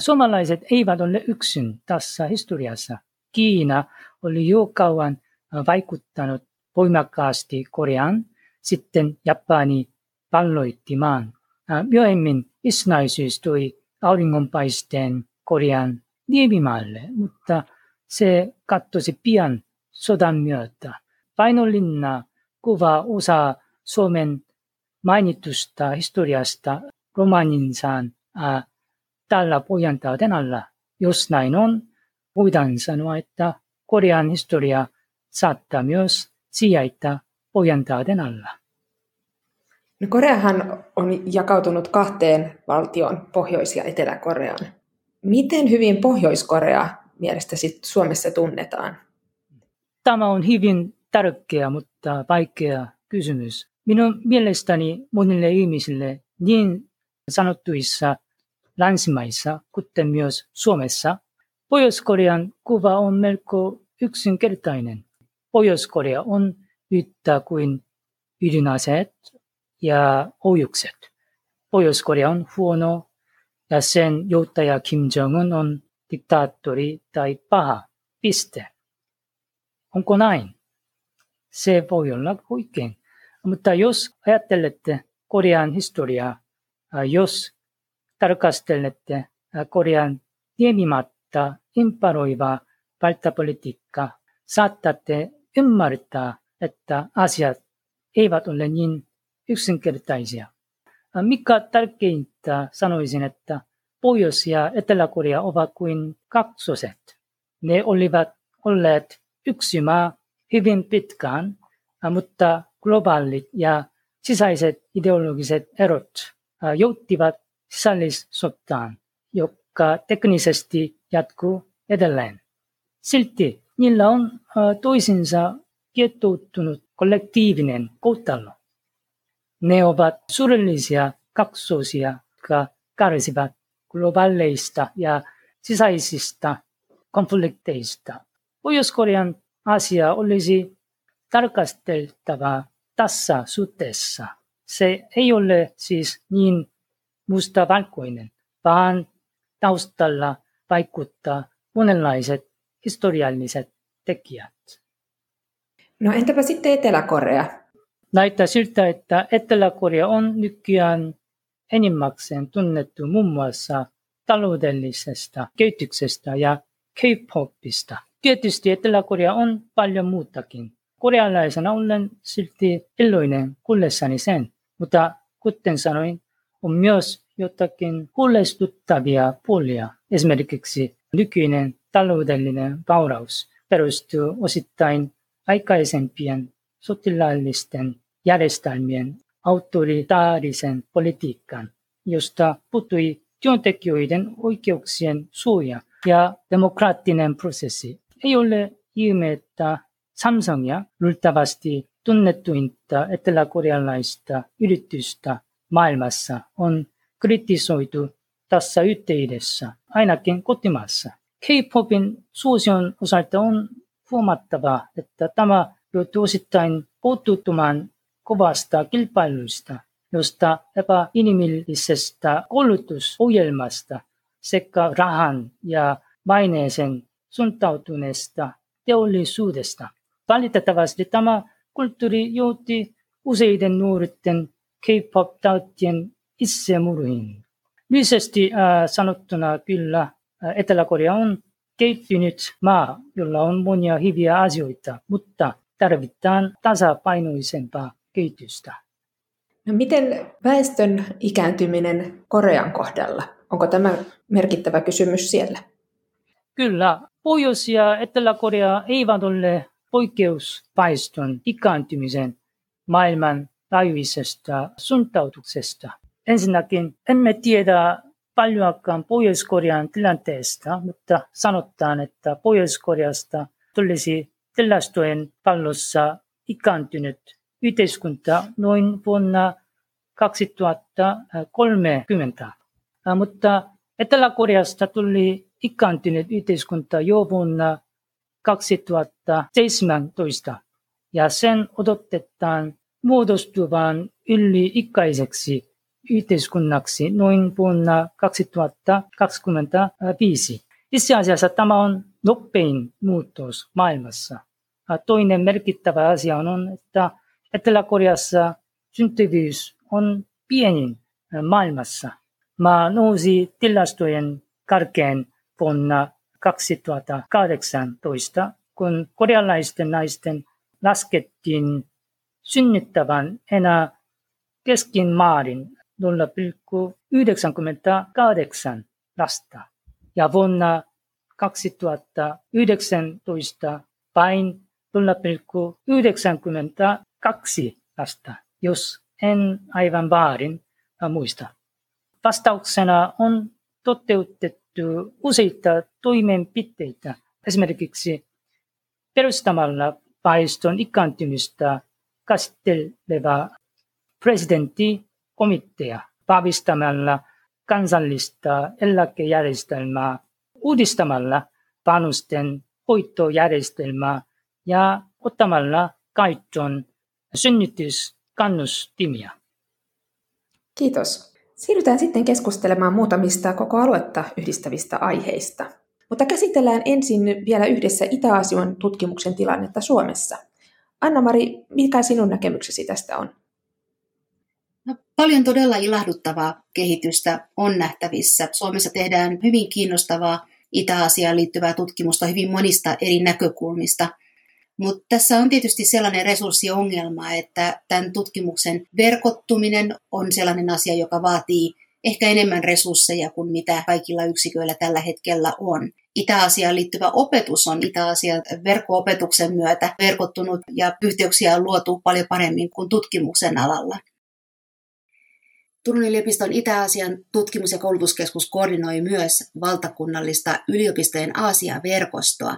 Suomalaiset eivät ole yksin tässä historiassa. Kiina oli jo kauan vaikuttanut voimakkaasti Koreaan, sitten Japani valloitti maan. Myöhemmin islamilaisuus toi auringonpaisteen Korean niemimaalle, mutta se kattosi pian sodan myötä. Painolinna kuvaa osa Suomen mainitusta historiasta romaaninsan tällä pohjantauden alla. Jos näin on, voidaan sanoa, että Korean historia saattaa myös sijaita pohjantauden alla. No, Koreahan on jakautunut kahteen valtioon, Pohjois- ja Etelä-Koreaan. Miten hyvin Pohjois-Korea mielestäsi Suomessa tunnetaan? Tämä on hyvin tärkeä, mutta vaikea kysymys. Minun mielestäni monille ihmisille niin sanottuissa länsimaissa, kuten myös Suomessa, Pohjois-Korean kuva on melko yksinkertainen. Pohjois-Korea on yhtä kuin ydinaseet ja ohjukset. Pohjois-Korea on huono ja sen johtaja Kim Jong-un on diktaattori tai paha. Piste. Onko näin? Se voi olla oikein. Mutta jos ajattelette Korean historiaa, jos tarkastelette Korean niemimaata imparoivaa valtapolitiikkaa, saatatte ymmärtää, että asiat eivät ole niin yksinkertaisia. Mikä tärkeintä, sanoisin, että Pohjois- ja Etelä-Korea ovat kuin kaksoset. Ne olivat olleet yksi maa hyvin pitkään, mutta globaalit ja sisäiset ideologiset erot johtivat sisällissotaan, joka teknisesti jatkuu edelleen. Silti niillä on toisinsa kietoutunut kollektiivinen kohtalo. Ne ovat suurellisia kaksosia, jotka kärsivät globaaleista ja sisäisistä konflikteista. Pohjois-Korean asia olisi tarkasteltava tässä suhteessa. Se ei ole siis niin mustavalkoinen, vaan taustalla vaikuttaa monenlaiset historialliset tekijät. No entäpä sitten Etelä-Korea? Näyttää siltä, että Etelä-Korea on nykyään enimmäkseen tunnettu muun muassa taloudellisesta kehityksestä ja K-popista. Tietysti Etelä-Korea on paljon muutakin. Korealaisena olen silti iloinen kuullessani sen, mutta kuten sanoin, on myös jotakin huolestuttavia puolia. Esimerkiksi nykyinen taloudellinen vauraus perustuu osittain aikaisempien sotilaallisten järjestelmien autoritaarisen politiikan, josta puuttui työntekijöiden oikeuksien suoja ja demokraattinen prosessi. Ei ole ihme, että Samsungia luultavasti tunnettuinta eteläkorealaista yritystä maailmassa on kritisoitu tässä yhteydessä, ainakin kotimaassa. K-popin suosion osalta on huomattava, että tämä joutuu osittain puuttumaan kovasta kilpailusta, josta epäinhimillisestä koulutusohjelmasta sekä rahan ja maineeseen suuntautuneesta teollisuudesta. Valitettavasti tämä kulttuuri johti useiden nuorten K-pop-tautien itsemurhiin. Lyhyesti sanottuna kyllä Etelä-Korea on kehittynyt maa, jolla on monia hyviä asioita, mutta tarvitaan tasapainoisempaa kehitystä. No miten väestön ikääntyminen Korean kohdalla? Onko tämä merkittävä kysymys siellä? Kyllä. Pohjois- ja Etelä-Korea eivät ole poikkeus väestön ikääntymisen maailmanlaajuisesta suuntautuksesta. Ensinnäkin emme tiedä paljonkaan Pohjois-Korean tilanteesta, mutta sanotaan, että Pohjois-Koreasta tulisi tilastojen pallossa ikääntynyt yhteiskunta noin vuonna 2030. Mutta Etelä-Koreasta tuli ikääntynyt yhteiskunta jo vuonna 2017 ja sen odotetaan muodostuvan yli-ikäiseksi yhteiskunnaksi noin vuonna 2025. Itse asiassa tämä on nopein muutos maailmassa. Toinen merkittävä asia on, että Etelä-Koreassa syntyvyys on pienin maailmassa. Maa nousi tilastojen kärkeen vuonna 2018, kun korealaisten naisten laskettiin synnyttävän enää keskimäärin 0,98 lasta. Ja vuonna 2019 vain 0,92 lasta, jos en aivan väärin muista. Vastauksena on toteutettu useita toimenpiteitä, esimerkiksi perustamalla väestön ikääntymistä käsittelevä presidenttikomitea, vahvistamalla kansallista eläkejärjestelmää, uudistamalla vanhusten hoitojärjestelmää ja ottamalla käyttöön synnytyskannustimia. Kiitos. Siirrytään sitten keskustelemaan muutamista koko aluetta yhdistävistä aiheista. Mutta käsitellään ensin vielä yhdessä Itä-Aasian tutkimuksen tilannetta Suomessa. Anna-Mari, mikä sinun näkemyksesi tästä on? No, paljon todella ilahduttavaa kehitystä on nähtävissä. Suomessa tehdään hyvin kiinnostavaa Itä-Aasiaan liittyvää tutkimusta hyvin monista eri näkökulmista. Mutta tässä on tietysti sellainen resurssiongelma, että tämän tutkimuksen verkottuminen on sellainen asia, joka vaatii ehkä enemmän resursseja kuin mitä kaikilla yksiköillä tällä hetkellä on. Itä-Aasiaan liittyvä opetus on Itä-Aasian verkko-opetuksen myötä verkottunut ja yhteyksiä on luotu paljon paremmin kuin tutkimuksen alalla. Turun yliopiston Itä-Aasian tutkimus- ja koulutuskeskus koordinoi myös valtakunnallista yliopistojen Aasia-verkostoa.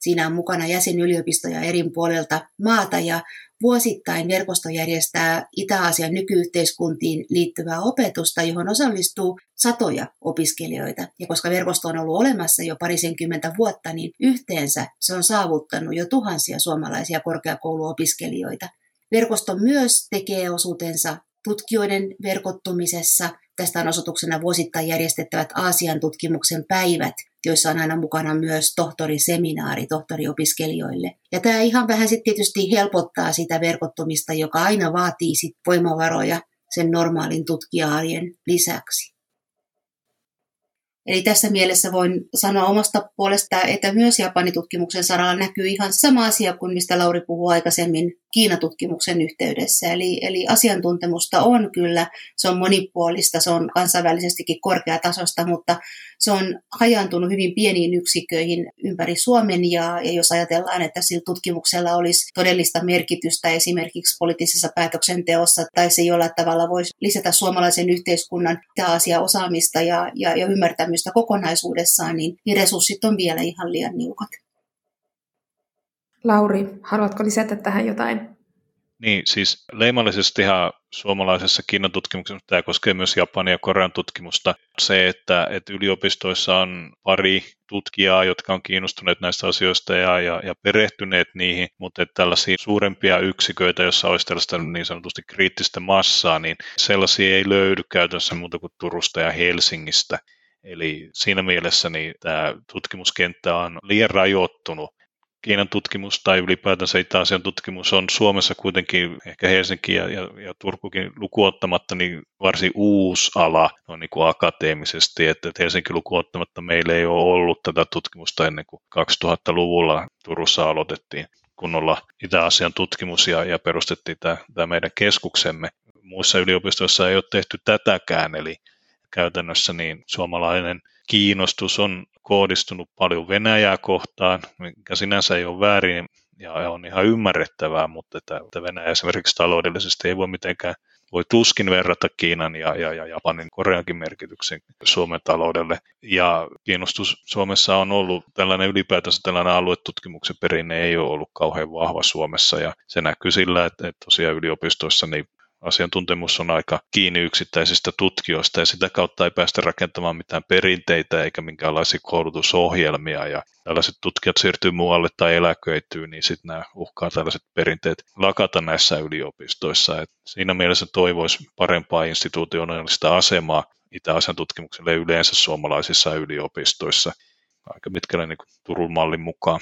Siinä on mukana jäsenyliopistoja eri puolilta maata ja vuosittain verkosto järjestää Itä-Aasian nykyyhteiskuntiin liittyvää opetusta, johon osallistuu satoja opiskelijoita. Ja koska verkosto on ollut olemassa jo parisenkymmentä vuotta, niin yhteensä se on saavuttanut jo tuhansia suomalaisia korkeakouluopiskelijoita. Verkosto myös tekee osuutensa tutkijoiden verkottumisessa. Tästä on osoituksena vuosittain järjestettävät Aasian tutkimuksen päivät, joissa on aina mukana myös tohtoriseminaari tohtoriopiskelijoille. Ja tämä ihan vähän sitten tietysti helpottaa sitä verkottumista, joka aina vaatii sit voimavaroja sen normaalin tutkija-arjen lisäksi. Eli tässä mielessä voin sanoa omasta puolesta, että myös Japanin tutkimuksen saralla näkyy ihan sama asia kuin mistä Lauri puhui aikaisemmin Kiinatutkimuksen yhteydessä. Eli asiantuntemusta on kyllä, se on monipuolista, se on kansainvälisestikin korkeatasosta, mutta se on hajaantunut hyvin pieniin yksiköihin ympäri Suomen. Ja jos ajatellaan, että sillä tutkimuksella olisi todellista merkitystä esimerkiksi poliittisessa päätöksenteossa, tai se jollain tavalla voisi lisätä suomalaisen yhteiskunnan tämä asia osaamista ja ymmärtämystä kokonaisuudessaan, niin resurssit on vielä ihan liian niukat. Lauri, haluatko lisätä tähän jotain? Niin, siis leimallisestihan suomalaisessa Kiinan tutkimuksessa, tämä koskee myös Japania ja Korean tutkimusta, se, että yliopistoissa on pari tutkijaa, jotka on kiinnostuneet näistä asioista ja perehtyneet niihin, mutta että tällaisia suurempia yksiköitä, joissa olisi tällaista niin sanotusti kriittistä massaa, niin sellaisia ei löydy käytännössä muuta kuin Turusta ja Helsingistä. Eli siinä mielessä niin tämä tutkimuskenttä on liian rajoittunut. Kiinan tutkimus tai ylipäätänsä Itä-Asian tutkimus on Suomessa kuitenkin, ehkä Helsinki ja Turkukin lukuottamatta, niin varsin uusi ala on niin kuin akateemisesti, että Helsinki lukuottamatta meillä ei ole ollut tätä tutkimusta ennen kuin 2000-luvulla Turussa aloitettiin kunnolla Itä-Asian tutkimus ja perustettiin tämä meidän keskuksemme. Muissa yliopistoissa ei ole tehty tätäkään, eli käytännössä niin suomalainen kiinnostus on kohdistunut paljon Venäjää kohtaan, mikä sinänsä ei ole väärin ja on ihan ymmärrettävää, mutta että Venäjä esimerkiksi taloudellisesti ei voi mitenkään, voi tuskin verrata Kiinan ja Japanin, Koreankin merkityksen Suomen taloudelle. Ja kiinnostus Suomessa on ollut, tällainen ylipäätänsä tällainen aluetutkimuksen perinne ei ole ollut kauhean vahva Suomessa ja se näkyy sillä, että tosiaan yliopistoissa niin asiantuntemus on aika kiinni yksittäisistä tutkijoista ja sitä kautta ei päästä rakentamaan mitään perinteitä eikä minkäänlaisia koulutusohjelmia ja tällaiset tutkijat siirtyy muualle tai eläköityy, niin sitten nämä uhkaa tällaiset perinteet lakata näissä yliopistoissa. Et siinä mielessä toivoisi parempaa institutionaalista asemaa Itä-Asian tutkimukselle yleensä suomalaisissa yliopistoissa, aika pitkälle niin kuin Turun mallin mukaan.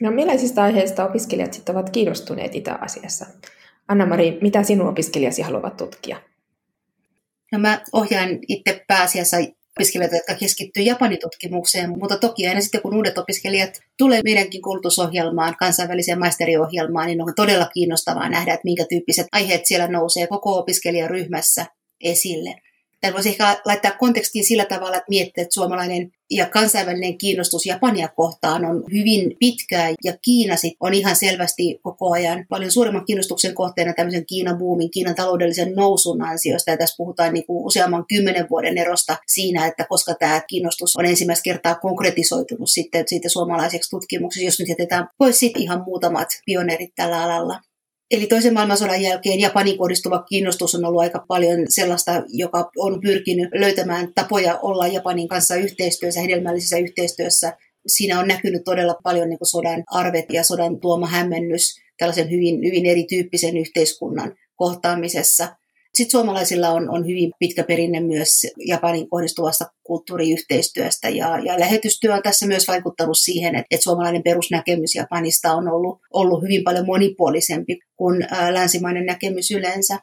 No, millaisista aiheista opiskelijat sitten ovat kiinnostuneet Itä-Asiassa? Anna-Mari, mitä sinun opiskelijasi haluavat tutkia? No, mä ohjaan itse pääasiassa opiskelijoita, jotka keskittyy japanitutkimukseen, mutta toki aina sitten kun uudet opiskelijat tulee meidänkin koulutusohjelmaan, kansainväliseen maisteriohjelmaan, niin on todella kiinnostavaa nähdä, että minkä tyyppiset aiheet siellä nousee koko opiskelijaryhmässä esille. Tämä voisi ehkä laittaa kontekstiin sillä tavalla, että miettii, että suomalainen ja kansainvälinen kiinnostus Japania kohtaan on hyvin pitkää, ja Kiina on ihan selvästi koko ajan paljon suuremman kiinnostuksen kohteena tämmöisen Kiinan boomin, Kiinan taloudellisen nousun ansiosta, ja tässä puhutaan niin kuin useamman 10 vuoden erosta siinä, että koska tämä kiinnostus on ensimmäistä kertaa konkretisoitunut sitten siitä suomalaiseksi tutkimukseksi, jos nyt jätetään pois sitten ihan muutamat pioneerit tällä alalla. Eli toisen maailmansodan jälkeen Japanin kohdistuva kiinnostus on ollut aika paljon sellaista, joka on pyrkinyt löytämään tapoja olla Japanin kanssa yhteistyössä, hedelmällisessä yhteistyössä. Siinä on näkynyt todella paljon niin kuin sodan arvet ja sodan tuoma hämmennys tällaisen hyvin, hyvin erityyppisen yhteiskunnan kohtaamisessa. Sitten suomalaisilla on hyvin pitkä perinne myös Japanin kohdistuvasta kulttuuriyhteistyöstä ja lähetystyö on tässä myös vaikuttanut siihen, että suomalainen perusnäkemys Japanista on ollut hyvin paljon monipuolisempi kuin länsimainen näkemys yleensä.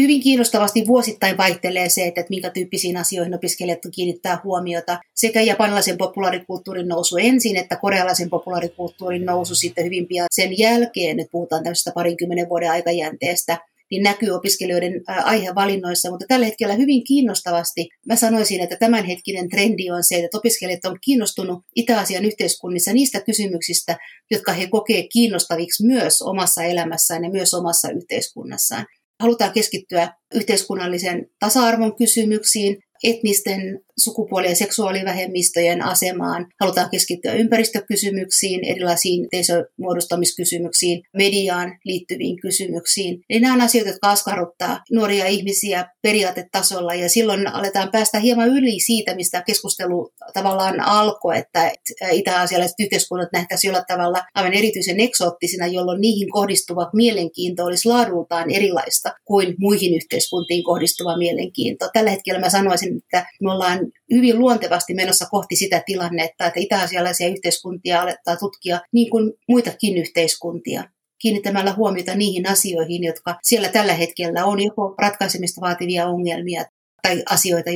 Hyvin kiinnostavasti vuosittain vaihtelee se, että minkä tyyppisiin asioihin opiskelijat kiinnittää huomiota. Sekä japanilaisen populaarikulttuurin nousu ensin, että korealaisen populaarikulttuurin nousu sitten hyvin pian sen jälkeen, nyt puhutaan tämmöisestä 20 vuoden aikajänteestä, niin näkyy opiskelijoiden aihevalinnoissa, mutta tällä hetkellä hyvin kiinnostavasti mä sanoisin, että tämänhetkinen trendi on se, että opiskelijat on kiinnostunut Itä-Asian yhteiskunnissa niistä kysymyksistä, jotka he kokee kiinnostaviksi myös omassa elämässään ja myös omassa yhteiskunnassaan. Halutaan keskittyä yhteiskunnallisen tasa-arvon kysymyksiin, etnisten sukupuoli- ja seksuaalivähemmistöjen asemaan. Halutaan keskittyä ympäristökysymyksiin, erilaisiin yhteisömuodostamiskysymyksiin, mediaan liittyviin kysymyksiin. Eli nämä on asioita, jotka askarruttaa nuoria ihmisiä periaatetasolla, ja silloin aletaan päästä hieman yli siitä, mistä keskustelu tavallaan alkoi, että itä-asialaiset yhteiskunnat nähtäisiin jollain tavalla aivan erityisen eksoottisina, jolloin niihin kohdistuva mielenkiinto olisi laadultaan erilaista kuin muihin yhteiskuntiin kohdistuva mielenkiinto. Tällä hetkellä mä sanoisin, että me ollaan hyvin luontevasti menossa kohti sitä tilannetta, että itä-asialaisia yhteiskuntia alettaa tutkia niin kuin muitakin yhteiskuntia, kiinnittämällä huomiota niihin asioihin, jotka siellä tällä hetkellä on joko ratkaisemista vaativia ongelmia tai asioita,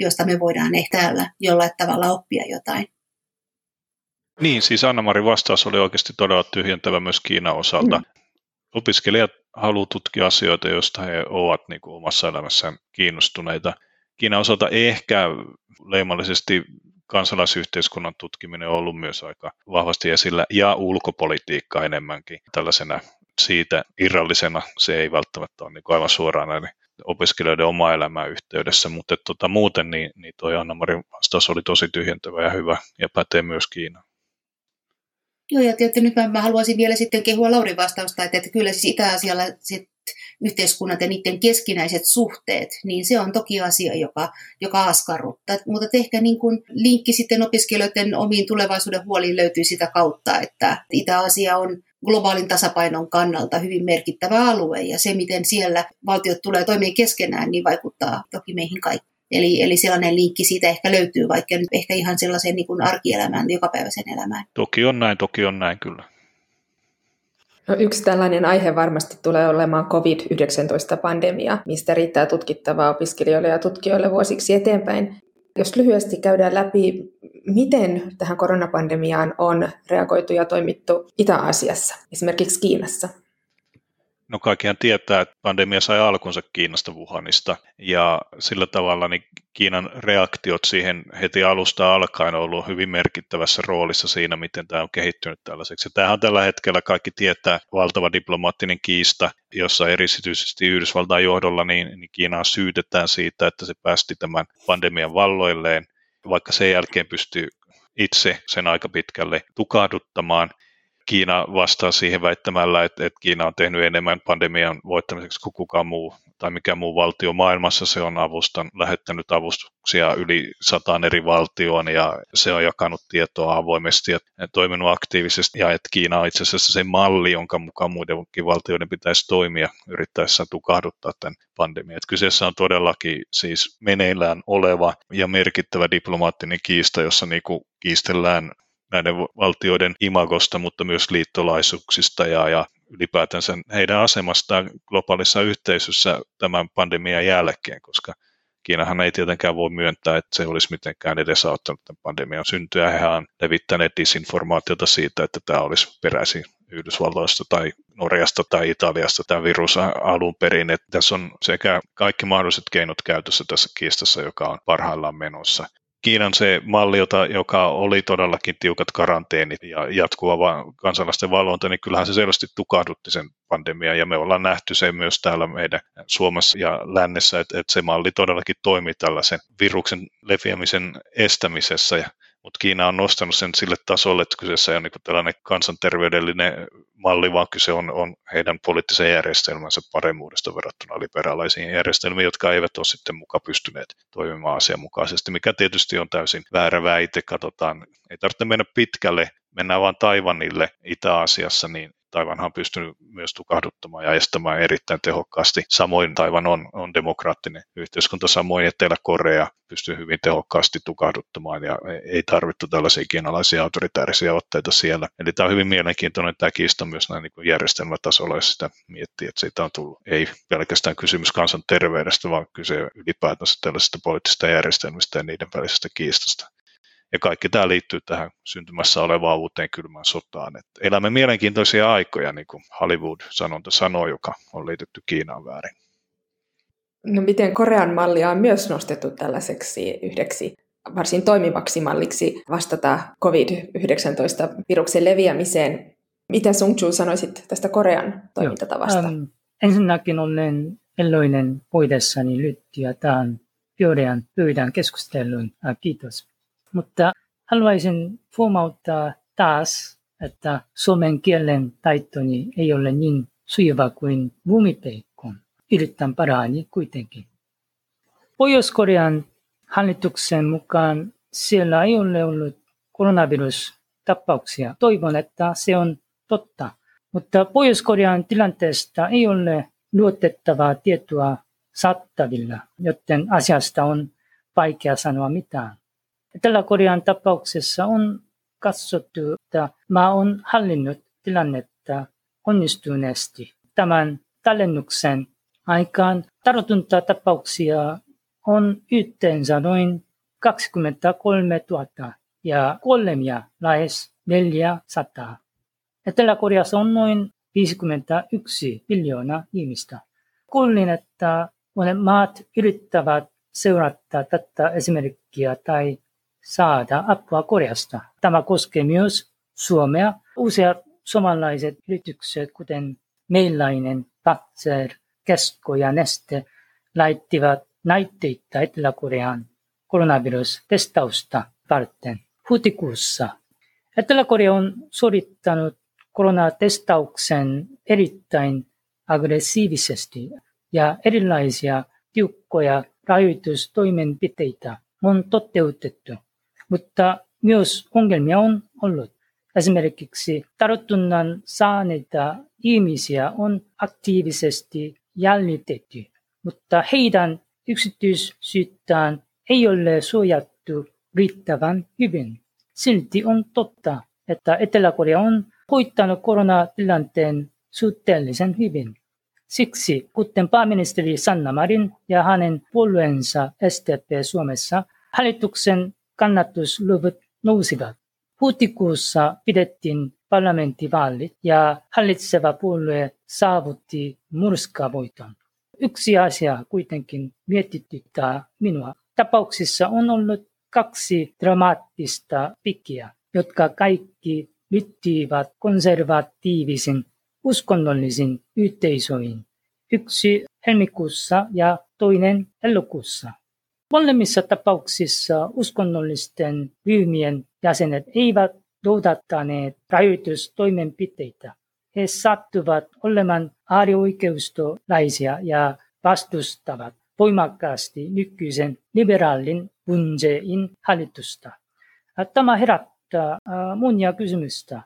joista me voidaan ehkä täällä jollain tavalla oppia jotain. Niin, siis Anna-Mari vastaus oli oikeasti todella tyhjentävä myös Kiinan osalta. Opiskelijat haluavat tutkia asioita, joista he ovat niin kuin omassa elämässään kiinnostuneita. Kiinan osalta ehkä leimallisesti kansalaisyhteiskunnan tutkiminen on ollut myös aika vahvasti esillä ja ulkopolitiikka enemmänkin tällaisena siitä irrallisena. Se ei välttämättä ole niin kuin aivan suoraan näiden opiskelijoiden omaa elämää yhteydessä, mutta muuten niin tuo Anna-Marin vastaus oli tosi tyhjentävä ja hyvä ja pätee myös Kiinaan. Joo, ja tietysti nyt mä haluaisin vielä sitten kehua Laurin vastausta, että kyllä siis itä-asialaiset yhteiskunnat ja niiden keskinäiset suhteet, niin se on toki asia, joka askarruttaa. Mutta ehkä niin kuin linkki sitten opiskelijoiden omiin tulevaisuuden huoliin löytyy sitä kautta, että Itä-Asia on globaalin tasapainon kannalta hyvin merkittävä alue, ja se, miten siellä valtiot tulee toimia keskenään, niin vaikuttaa toki meihin kaikkiin. Eli sellainen linkki siitä ehkä löytyy, vaikka nyt ehkä ihan sellaiseen niin kuin arkielämään, jokapäiväiseen elämään. Toki on näin, kyllä. No, yksi tällainen aihe varmasti tulee olemaan COVID-19-pandemia, mistä riittää tutkittavaa opiskelijoille ja tutkijoille vuosiksi eteenpäin. Jos lyhyesti käydään läpi, miten tähän koronapandemiaan on reagoitu ja toimittu Itä-Asiassa, esimerkiksi Kiinassa? No, kaikkihan tietää, että pandemia sai alkunsa Kiinasta Wuhanista, ja sillä tavalla niin Kiinan reaktiot siihen heti alusta alkaen on ollut hyvin merkittävässä roolissa siinä, miten tämä on kehittynyt tällaiseksi. Ja tämähän tällä hetkellä kaikki tietää valtava diplomaattinen kiista, jossa erityisesti Yhdysvaltain johdolla niin Kiinaa syytetään siitä, että se päästi tämän pandemian valloilleen, vaikka sen jälkeen pystyy itse sen aika pitkälle tukahduttamaan. Kiina vastaa siihen väittämällä, että Kiina on tehnyt enemmän pandemian voittamiseksi kuin kukaan muu tai mikä muu valtio maailmassa. Se on lähettänyt avustuksia yli 100 eri valtioon, ja se on jakanut tietoa avoimesti ja toiminut aktiivisesti, ja että Kiina on itse asiassa se malli, jonka mukaan muidenkin valtioiden pitäisi toimia yrittäessään tukahduttaa tämän pandemian. Että kyseessä on todellakin siis meneillään oleva ja merkittävä diplomaattinen kiista, jossa niinku kiistellään näiden valtioiden imagosta, mutta myös liittolaisuuksista ja ylipäätänsä heidän asemastaan globaalissa yhteisössä tämän pandemian jälkeen, koska Kiinahan ei tietenkään voi myöntää, että se olisi mitenkään edesauttanut tämän pandemian syntyä. Hehän on levittäneet disinformaatiota siitä, että tämä olisi peräisin Yhdysvalloista tai Norjasta tai Italiasta tämä virus alun perin. Että tässä on sekä kaikki mahdolliset keinot käytössä tässä kiistassa, joka on parhaillaan menossa. Kiinan se malli, joka oli todellakin tiukat karanteenit ja jatkuva kansalaisten valvonta, niin kyllähän se selvästi tukahdutti sen pandemian, ja me ollaan nähty se myös täällä meidän Suomessa ja lännessä, että se malli todellakin toimii tällaisen viruksen leviämisen estämisessä, mutta Kiina on nostanut sen sille tasolle, että kyseessä ei ole niinku tällainen kansanterveydellinen malli, vaan kyse on heidän poliittisen järjestelmänsä paremmuudesta verrattuna liberaalaisiin järjestelmiin, jotka eivät ole sitten muka pystyneet toimimaan asianmukaisesti, mikä tietysti on täysin väärä väite. Katsotaan, ei tarvitse mennä pitkälle, mennään vaan Taiwanille Itä-Asiassa, niin Taiwanhan on pystynyt myös tukahduttamaan ja estämään erittäin tehokkaasti. Samoin Taiwan on demokraattinen yhteiskunta, samoin Etelä-Korea pystyy hyvin tehokkaasti tukahduttamaan, ja ei tarvittu tällaisia kiinalaisia autoritäärisiä otteita siellä. Eli tämä on hyvin mielenkiintoinen tämä kiista myös näin niin järjestelmätasolla, jos sitä miettii, että siitä on tullut ei pelkästään kysymys kansanterveydestä, vaan kyse ylipäätänsä tällaisista poliittisista järjestelmistä ja niiden välisestä kiistasta. Ja kaikki tämä liittyy tähän syntymässä olevaan uuteen kylmään sotaan. Et elämme mielenkiintoisia aikoja, niin kuin Hollywood-sanonta sanoo, joka on liitetty Kiinaan väärin. No, miten Korean mallia on myös nostettu tällaiseksi yhdeksi varsin toimivaksi malliksi vastata COVID-19-viruksen leviämiseen? Mitä Song-Joo sanoisit tästä Korean toimintatavasta? Ensinnäkin olen iloinen voidessani liittyä tähän pyydän keskusteluun. Kiitos. Mutta haluaisin huomauttaa taas, että suomen kielen taitoni ei ole niin sujuva kuin vumipeikko. Yritän parhaani kuitenkin. Pohjois-Korean hallituksen mukaan siellä ei ole ollut koronavirustapauksia. Toivon, että se on totta. Mutta Pohjois-Korean tilanteesta ei ole luotettavaa tietoa saatavilla, joten asiasta on vaikea sanoa mitään. Etelä-Korean tapauksessa on katsottu, että maa on hallinnut tilannetta onnistuneesti. Tämän tallennuksen aikaan tartuntatapauksia on yhteensä noin 23 000 ja kuolemia lähes 400. Etelä-Koreassa on noin 51 miljoonaa ihmistä. Kuulin, että monet maat yrittävät seurata tätä esimerkkiä tai saada apua Koreasta. Tämä koskee myös Suomea. Useat suomalaiset yritykset, kuten Meilainen, Patser, Kesko ja Neste, laittivat näytteitä Etelä-Korean koronavirustestausta varten huhtikuussa. Etelä-Korea on suorittanut koronatestauksen erittäin aggressiivisesti ja erilaisia tiukkoja rajoitustoimenpiteitä on toteutettu, mutta myös ongelmia on ollut. Esimerkiksi tartunnan saaneita ihmisiä on aktiivisesti jäljitetty, mutta heidän yksityisyyttään ei ole suojattu riittävän hyvin. Silti on totta, että Etelä-Korea on hoitanut koronatilanteen suhteellisen hyvin. Siksi, kuten pääministeri Sanna Marin ja hänen puolueensa SDP Suomessa, hallituksen kannatusluvut nousivat. Huhtikuussa pidettiin parlamenttivaalit ja hallitseva puolue saavutti murskavoiton. Yksi asia kuitenkin mietityttää minua. Tapauksissa on ollut kaksi dramaattista pikkiä, jotka kaikki liittyvät konservatiivisiin uskonnollisiin yhteisöihin. Yksi helmikuussa ja toinen elokuussa. Molemmissa tapauksissa uskonnollisten ryhmien jäsenet eivät noudattaneet rajoitustoimenpiteitä. He sattuvat olemaan äärioikeistolaisia ja vastustavat voimakkaasti nykyisen liberaalin Munjain hallitusta. Tämä herättää monia kysymystä.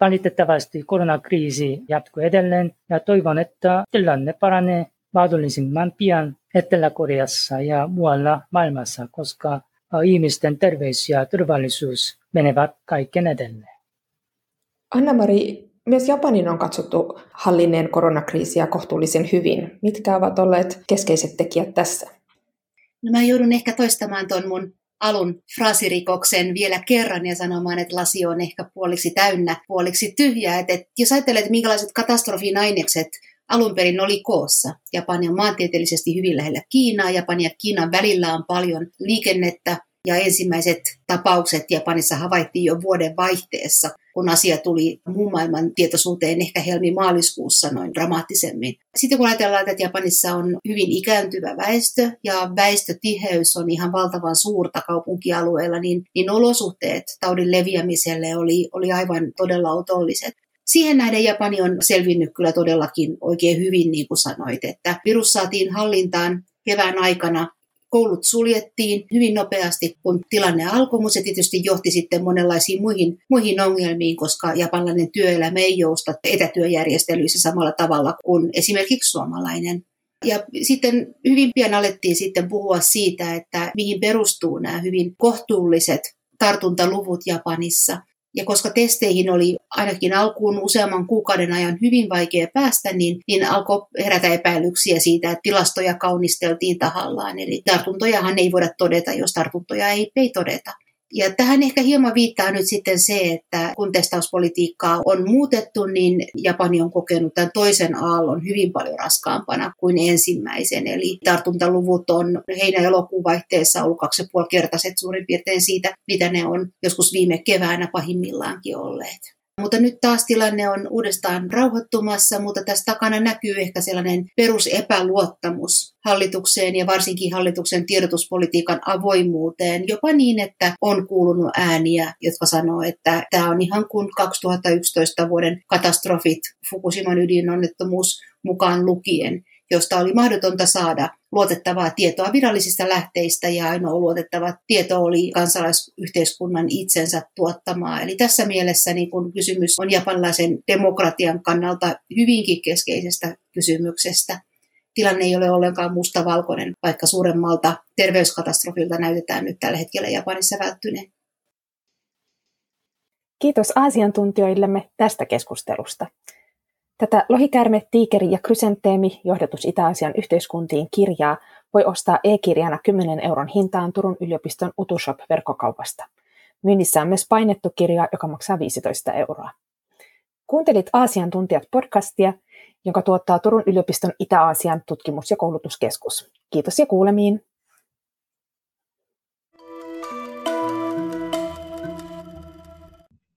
Valitettavasti koronakriisi jatkuu edelleen ja toivon, että tilanne paranee mahdollisimman pian Etelä-Koreassa ja muualla maailmassa, koska ihmisten terveys ja turvallisuus menevät kaiken edelle. Anna-Mari, myös Japanin on katsottu hallinneen koronakriisiä kohtuullisen hyvin. Mitkä ovat olleet keskeiset tekijät tässä? No mä joudun ehkä toistamaan tuon mun alun fraasirikoksen vielä kerran ja sanomaan, että lasi on ehkä puoliksi täynnä, puoliksi tyhjää. Et jos ajattelet, että minkälaiset katastrofin ainekset alun perin oli koossa. Japani on maantieteellisesti hyvin lähellä Kiinaa. Japani ja Kiinan välillä on paljon liikennettä ja ensimmäiset tapaukset Japanissa havaittiin jo vuoden vaihteessa, kun asia tuli muun maailman tietoisuuteen ehkä helmi-maaliskuussa noin dramaattisemmin. Sitten kun ajatellaan, että Japanissa on hyvin ikääntyvä väestö ja väestötiheys on ihan valtavan suurta kaupunkialueella, niin olosuhteet taudin leviämiselle oli aivan todella otolliset. Siihen nähden Japani on selvinnyt kyllä todellakin oikein hyvin, niin kuin sanoit, että virus saatiin hallintaan kevään aikana. Koulut suljettiin hyvin nopeasti, kun tilanne alkoi, mutta se tietysti johti sitten monenlaisiin muihin ongelmiin, koska japanilainen työelämä ei jousta etätyöjärjestelyissä samalla tavalla kuin esimerkiksi suomalainen. Ja sitten hyvin pian alettiin sitten puhua siitä, että mihin perustuu nämä hyvin kohtuulliset tartuntaluvut Japanissa. Ja koska testeihin oli ainakin alkuun useamman kuukauden ajan hyvin vaikea päästä, niin alkoi herätä epäilyksiä siitä, että tilastoja kaunisteltiin tahallaan. Eli tartuntojahan ei voida todeta, jos tartuntoja ei todeta. Ja tähän ehkä hieman viittaa nyt sitten se, että kun testauspolitiikkaa on muutettu, niin Japani on kokenut tämän toisen aallon hyvin paljon raskaampana kuin ensimmäisen. Eli tartuntaluvut on heinä-elokuun vaihteessa ollut 2,5-kertaiset suurin piirtein siitä, mitä ne on joskus viime keväänä pahimmillaankin olleet. Mutta nyt taas tilanne on uudestaan rauhoittumassa, mutta tässä takana näkyy ehkä sellainen perusepäluottamus hallitukseen ja varsinkin hallituksen tiedotuspolitiikan avoimuuteen, jopa niin, että on kuulunut ääniä, jotka sanoo, että tämä on ihan kuin 2011 vuoden katastrofit, Fukushiman ydinonnettomuus mukaan lukien, josta oli mahdotonta saada luotettavaa tietoa virallisista lähteistä ja ainoa luotettava tieto oli kansalaisyhteiskunnan itsensä tuottamaa. Eli tässä mielessä niin kun kysymys on japanilaisen demokratian kannalta hyvinkin keskeisestä kysymyksestä. Tilanne ei ole ollenkaan mustavalkoinen, vaikka suuremmalta terveyskatastrofilta näytetään nyt tällä hetkellä Japanissa välttyneen. Kiitos asiantuntijoillemme tästä keskustelusta. Tätä Lohikäärme, tiikeri ja krysantteemi johdatus Itä-Asian yhteiskuntiin -kirjaa voi ostaa e-kirjana 10 € hintaan Turun yliopiston Utoshop-verkkokaupasta. Myynnissä on myös painettu kirja, joka maksaa 15 €. Kuuntelit Aasiantuntijat -podcastia, jonka tuottaa Turun yliopiston Itä-Aasian tutkimus- ja koulutuskeskus. Kiitos ja kuulemiin.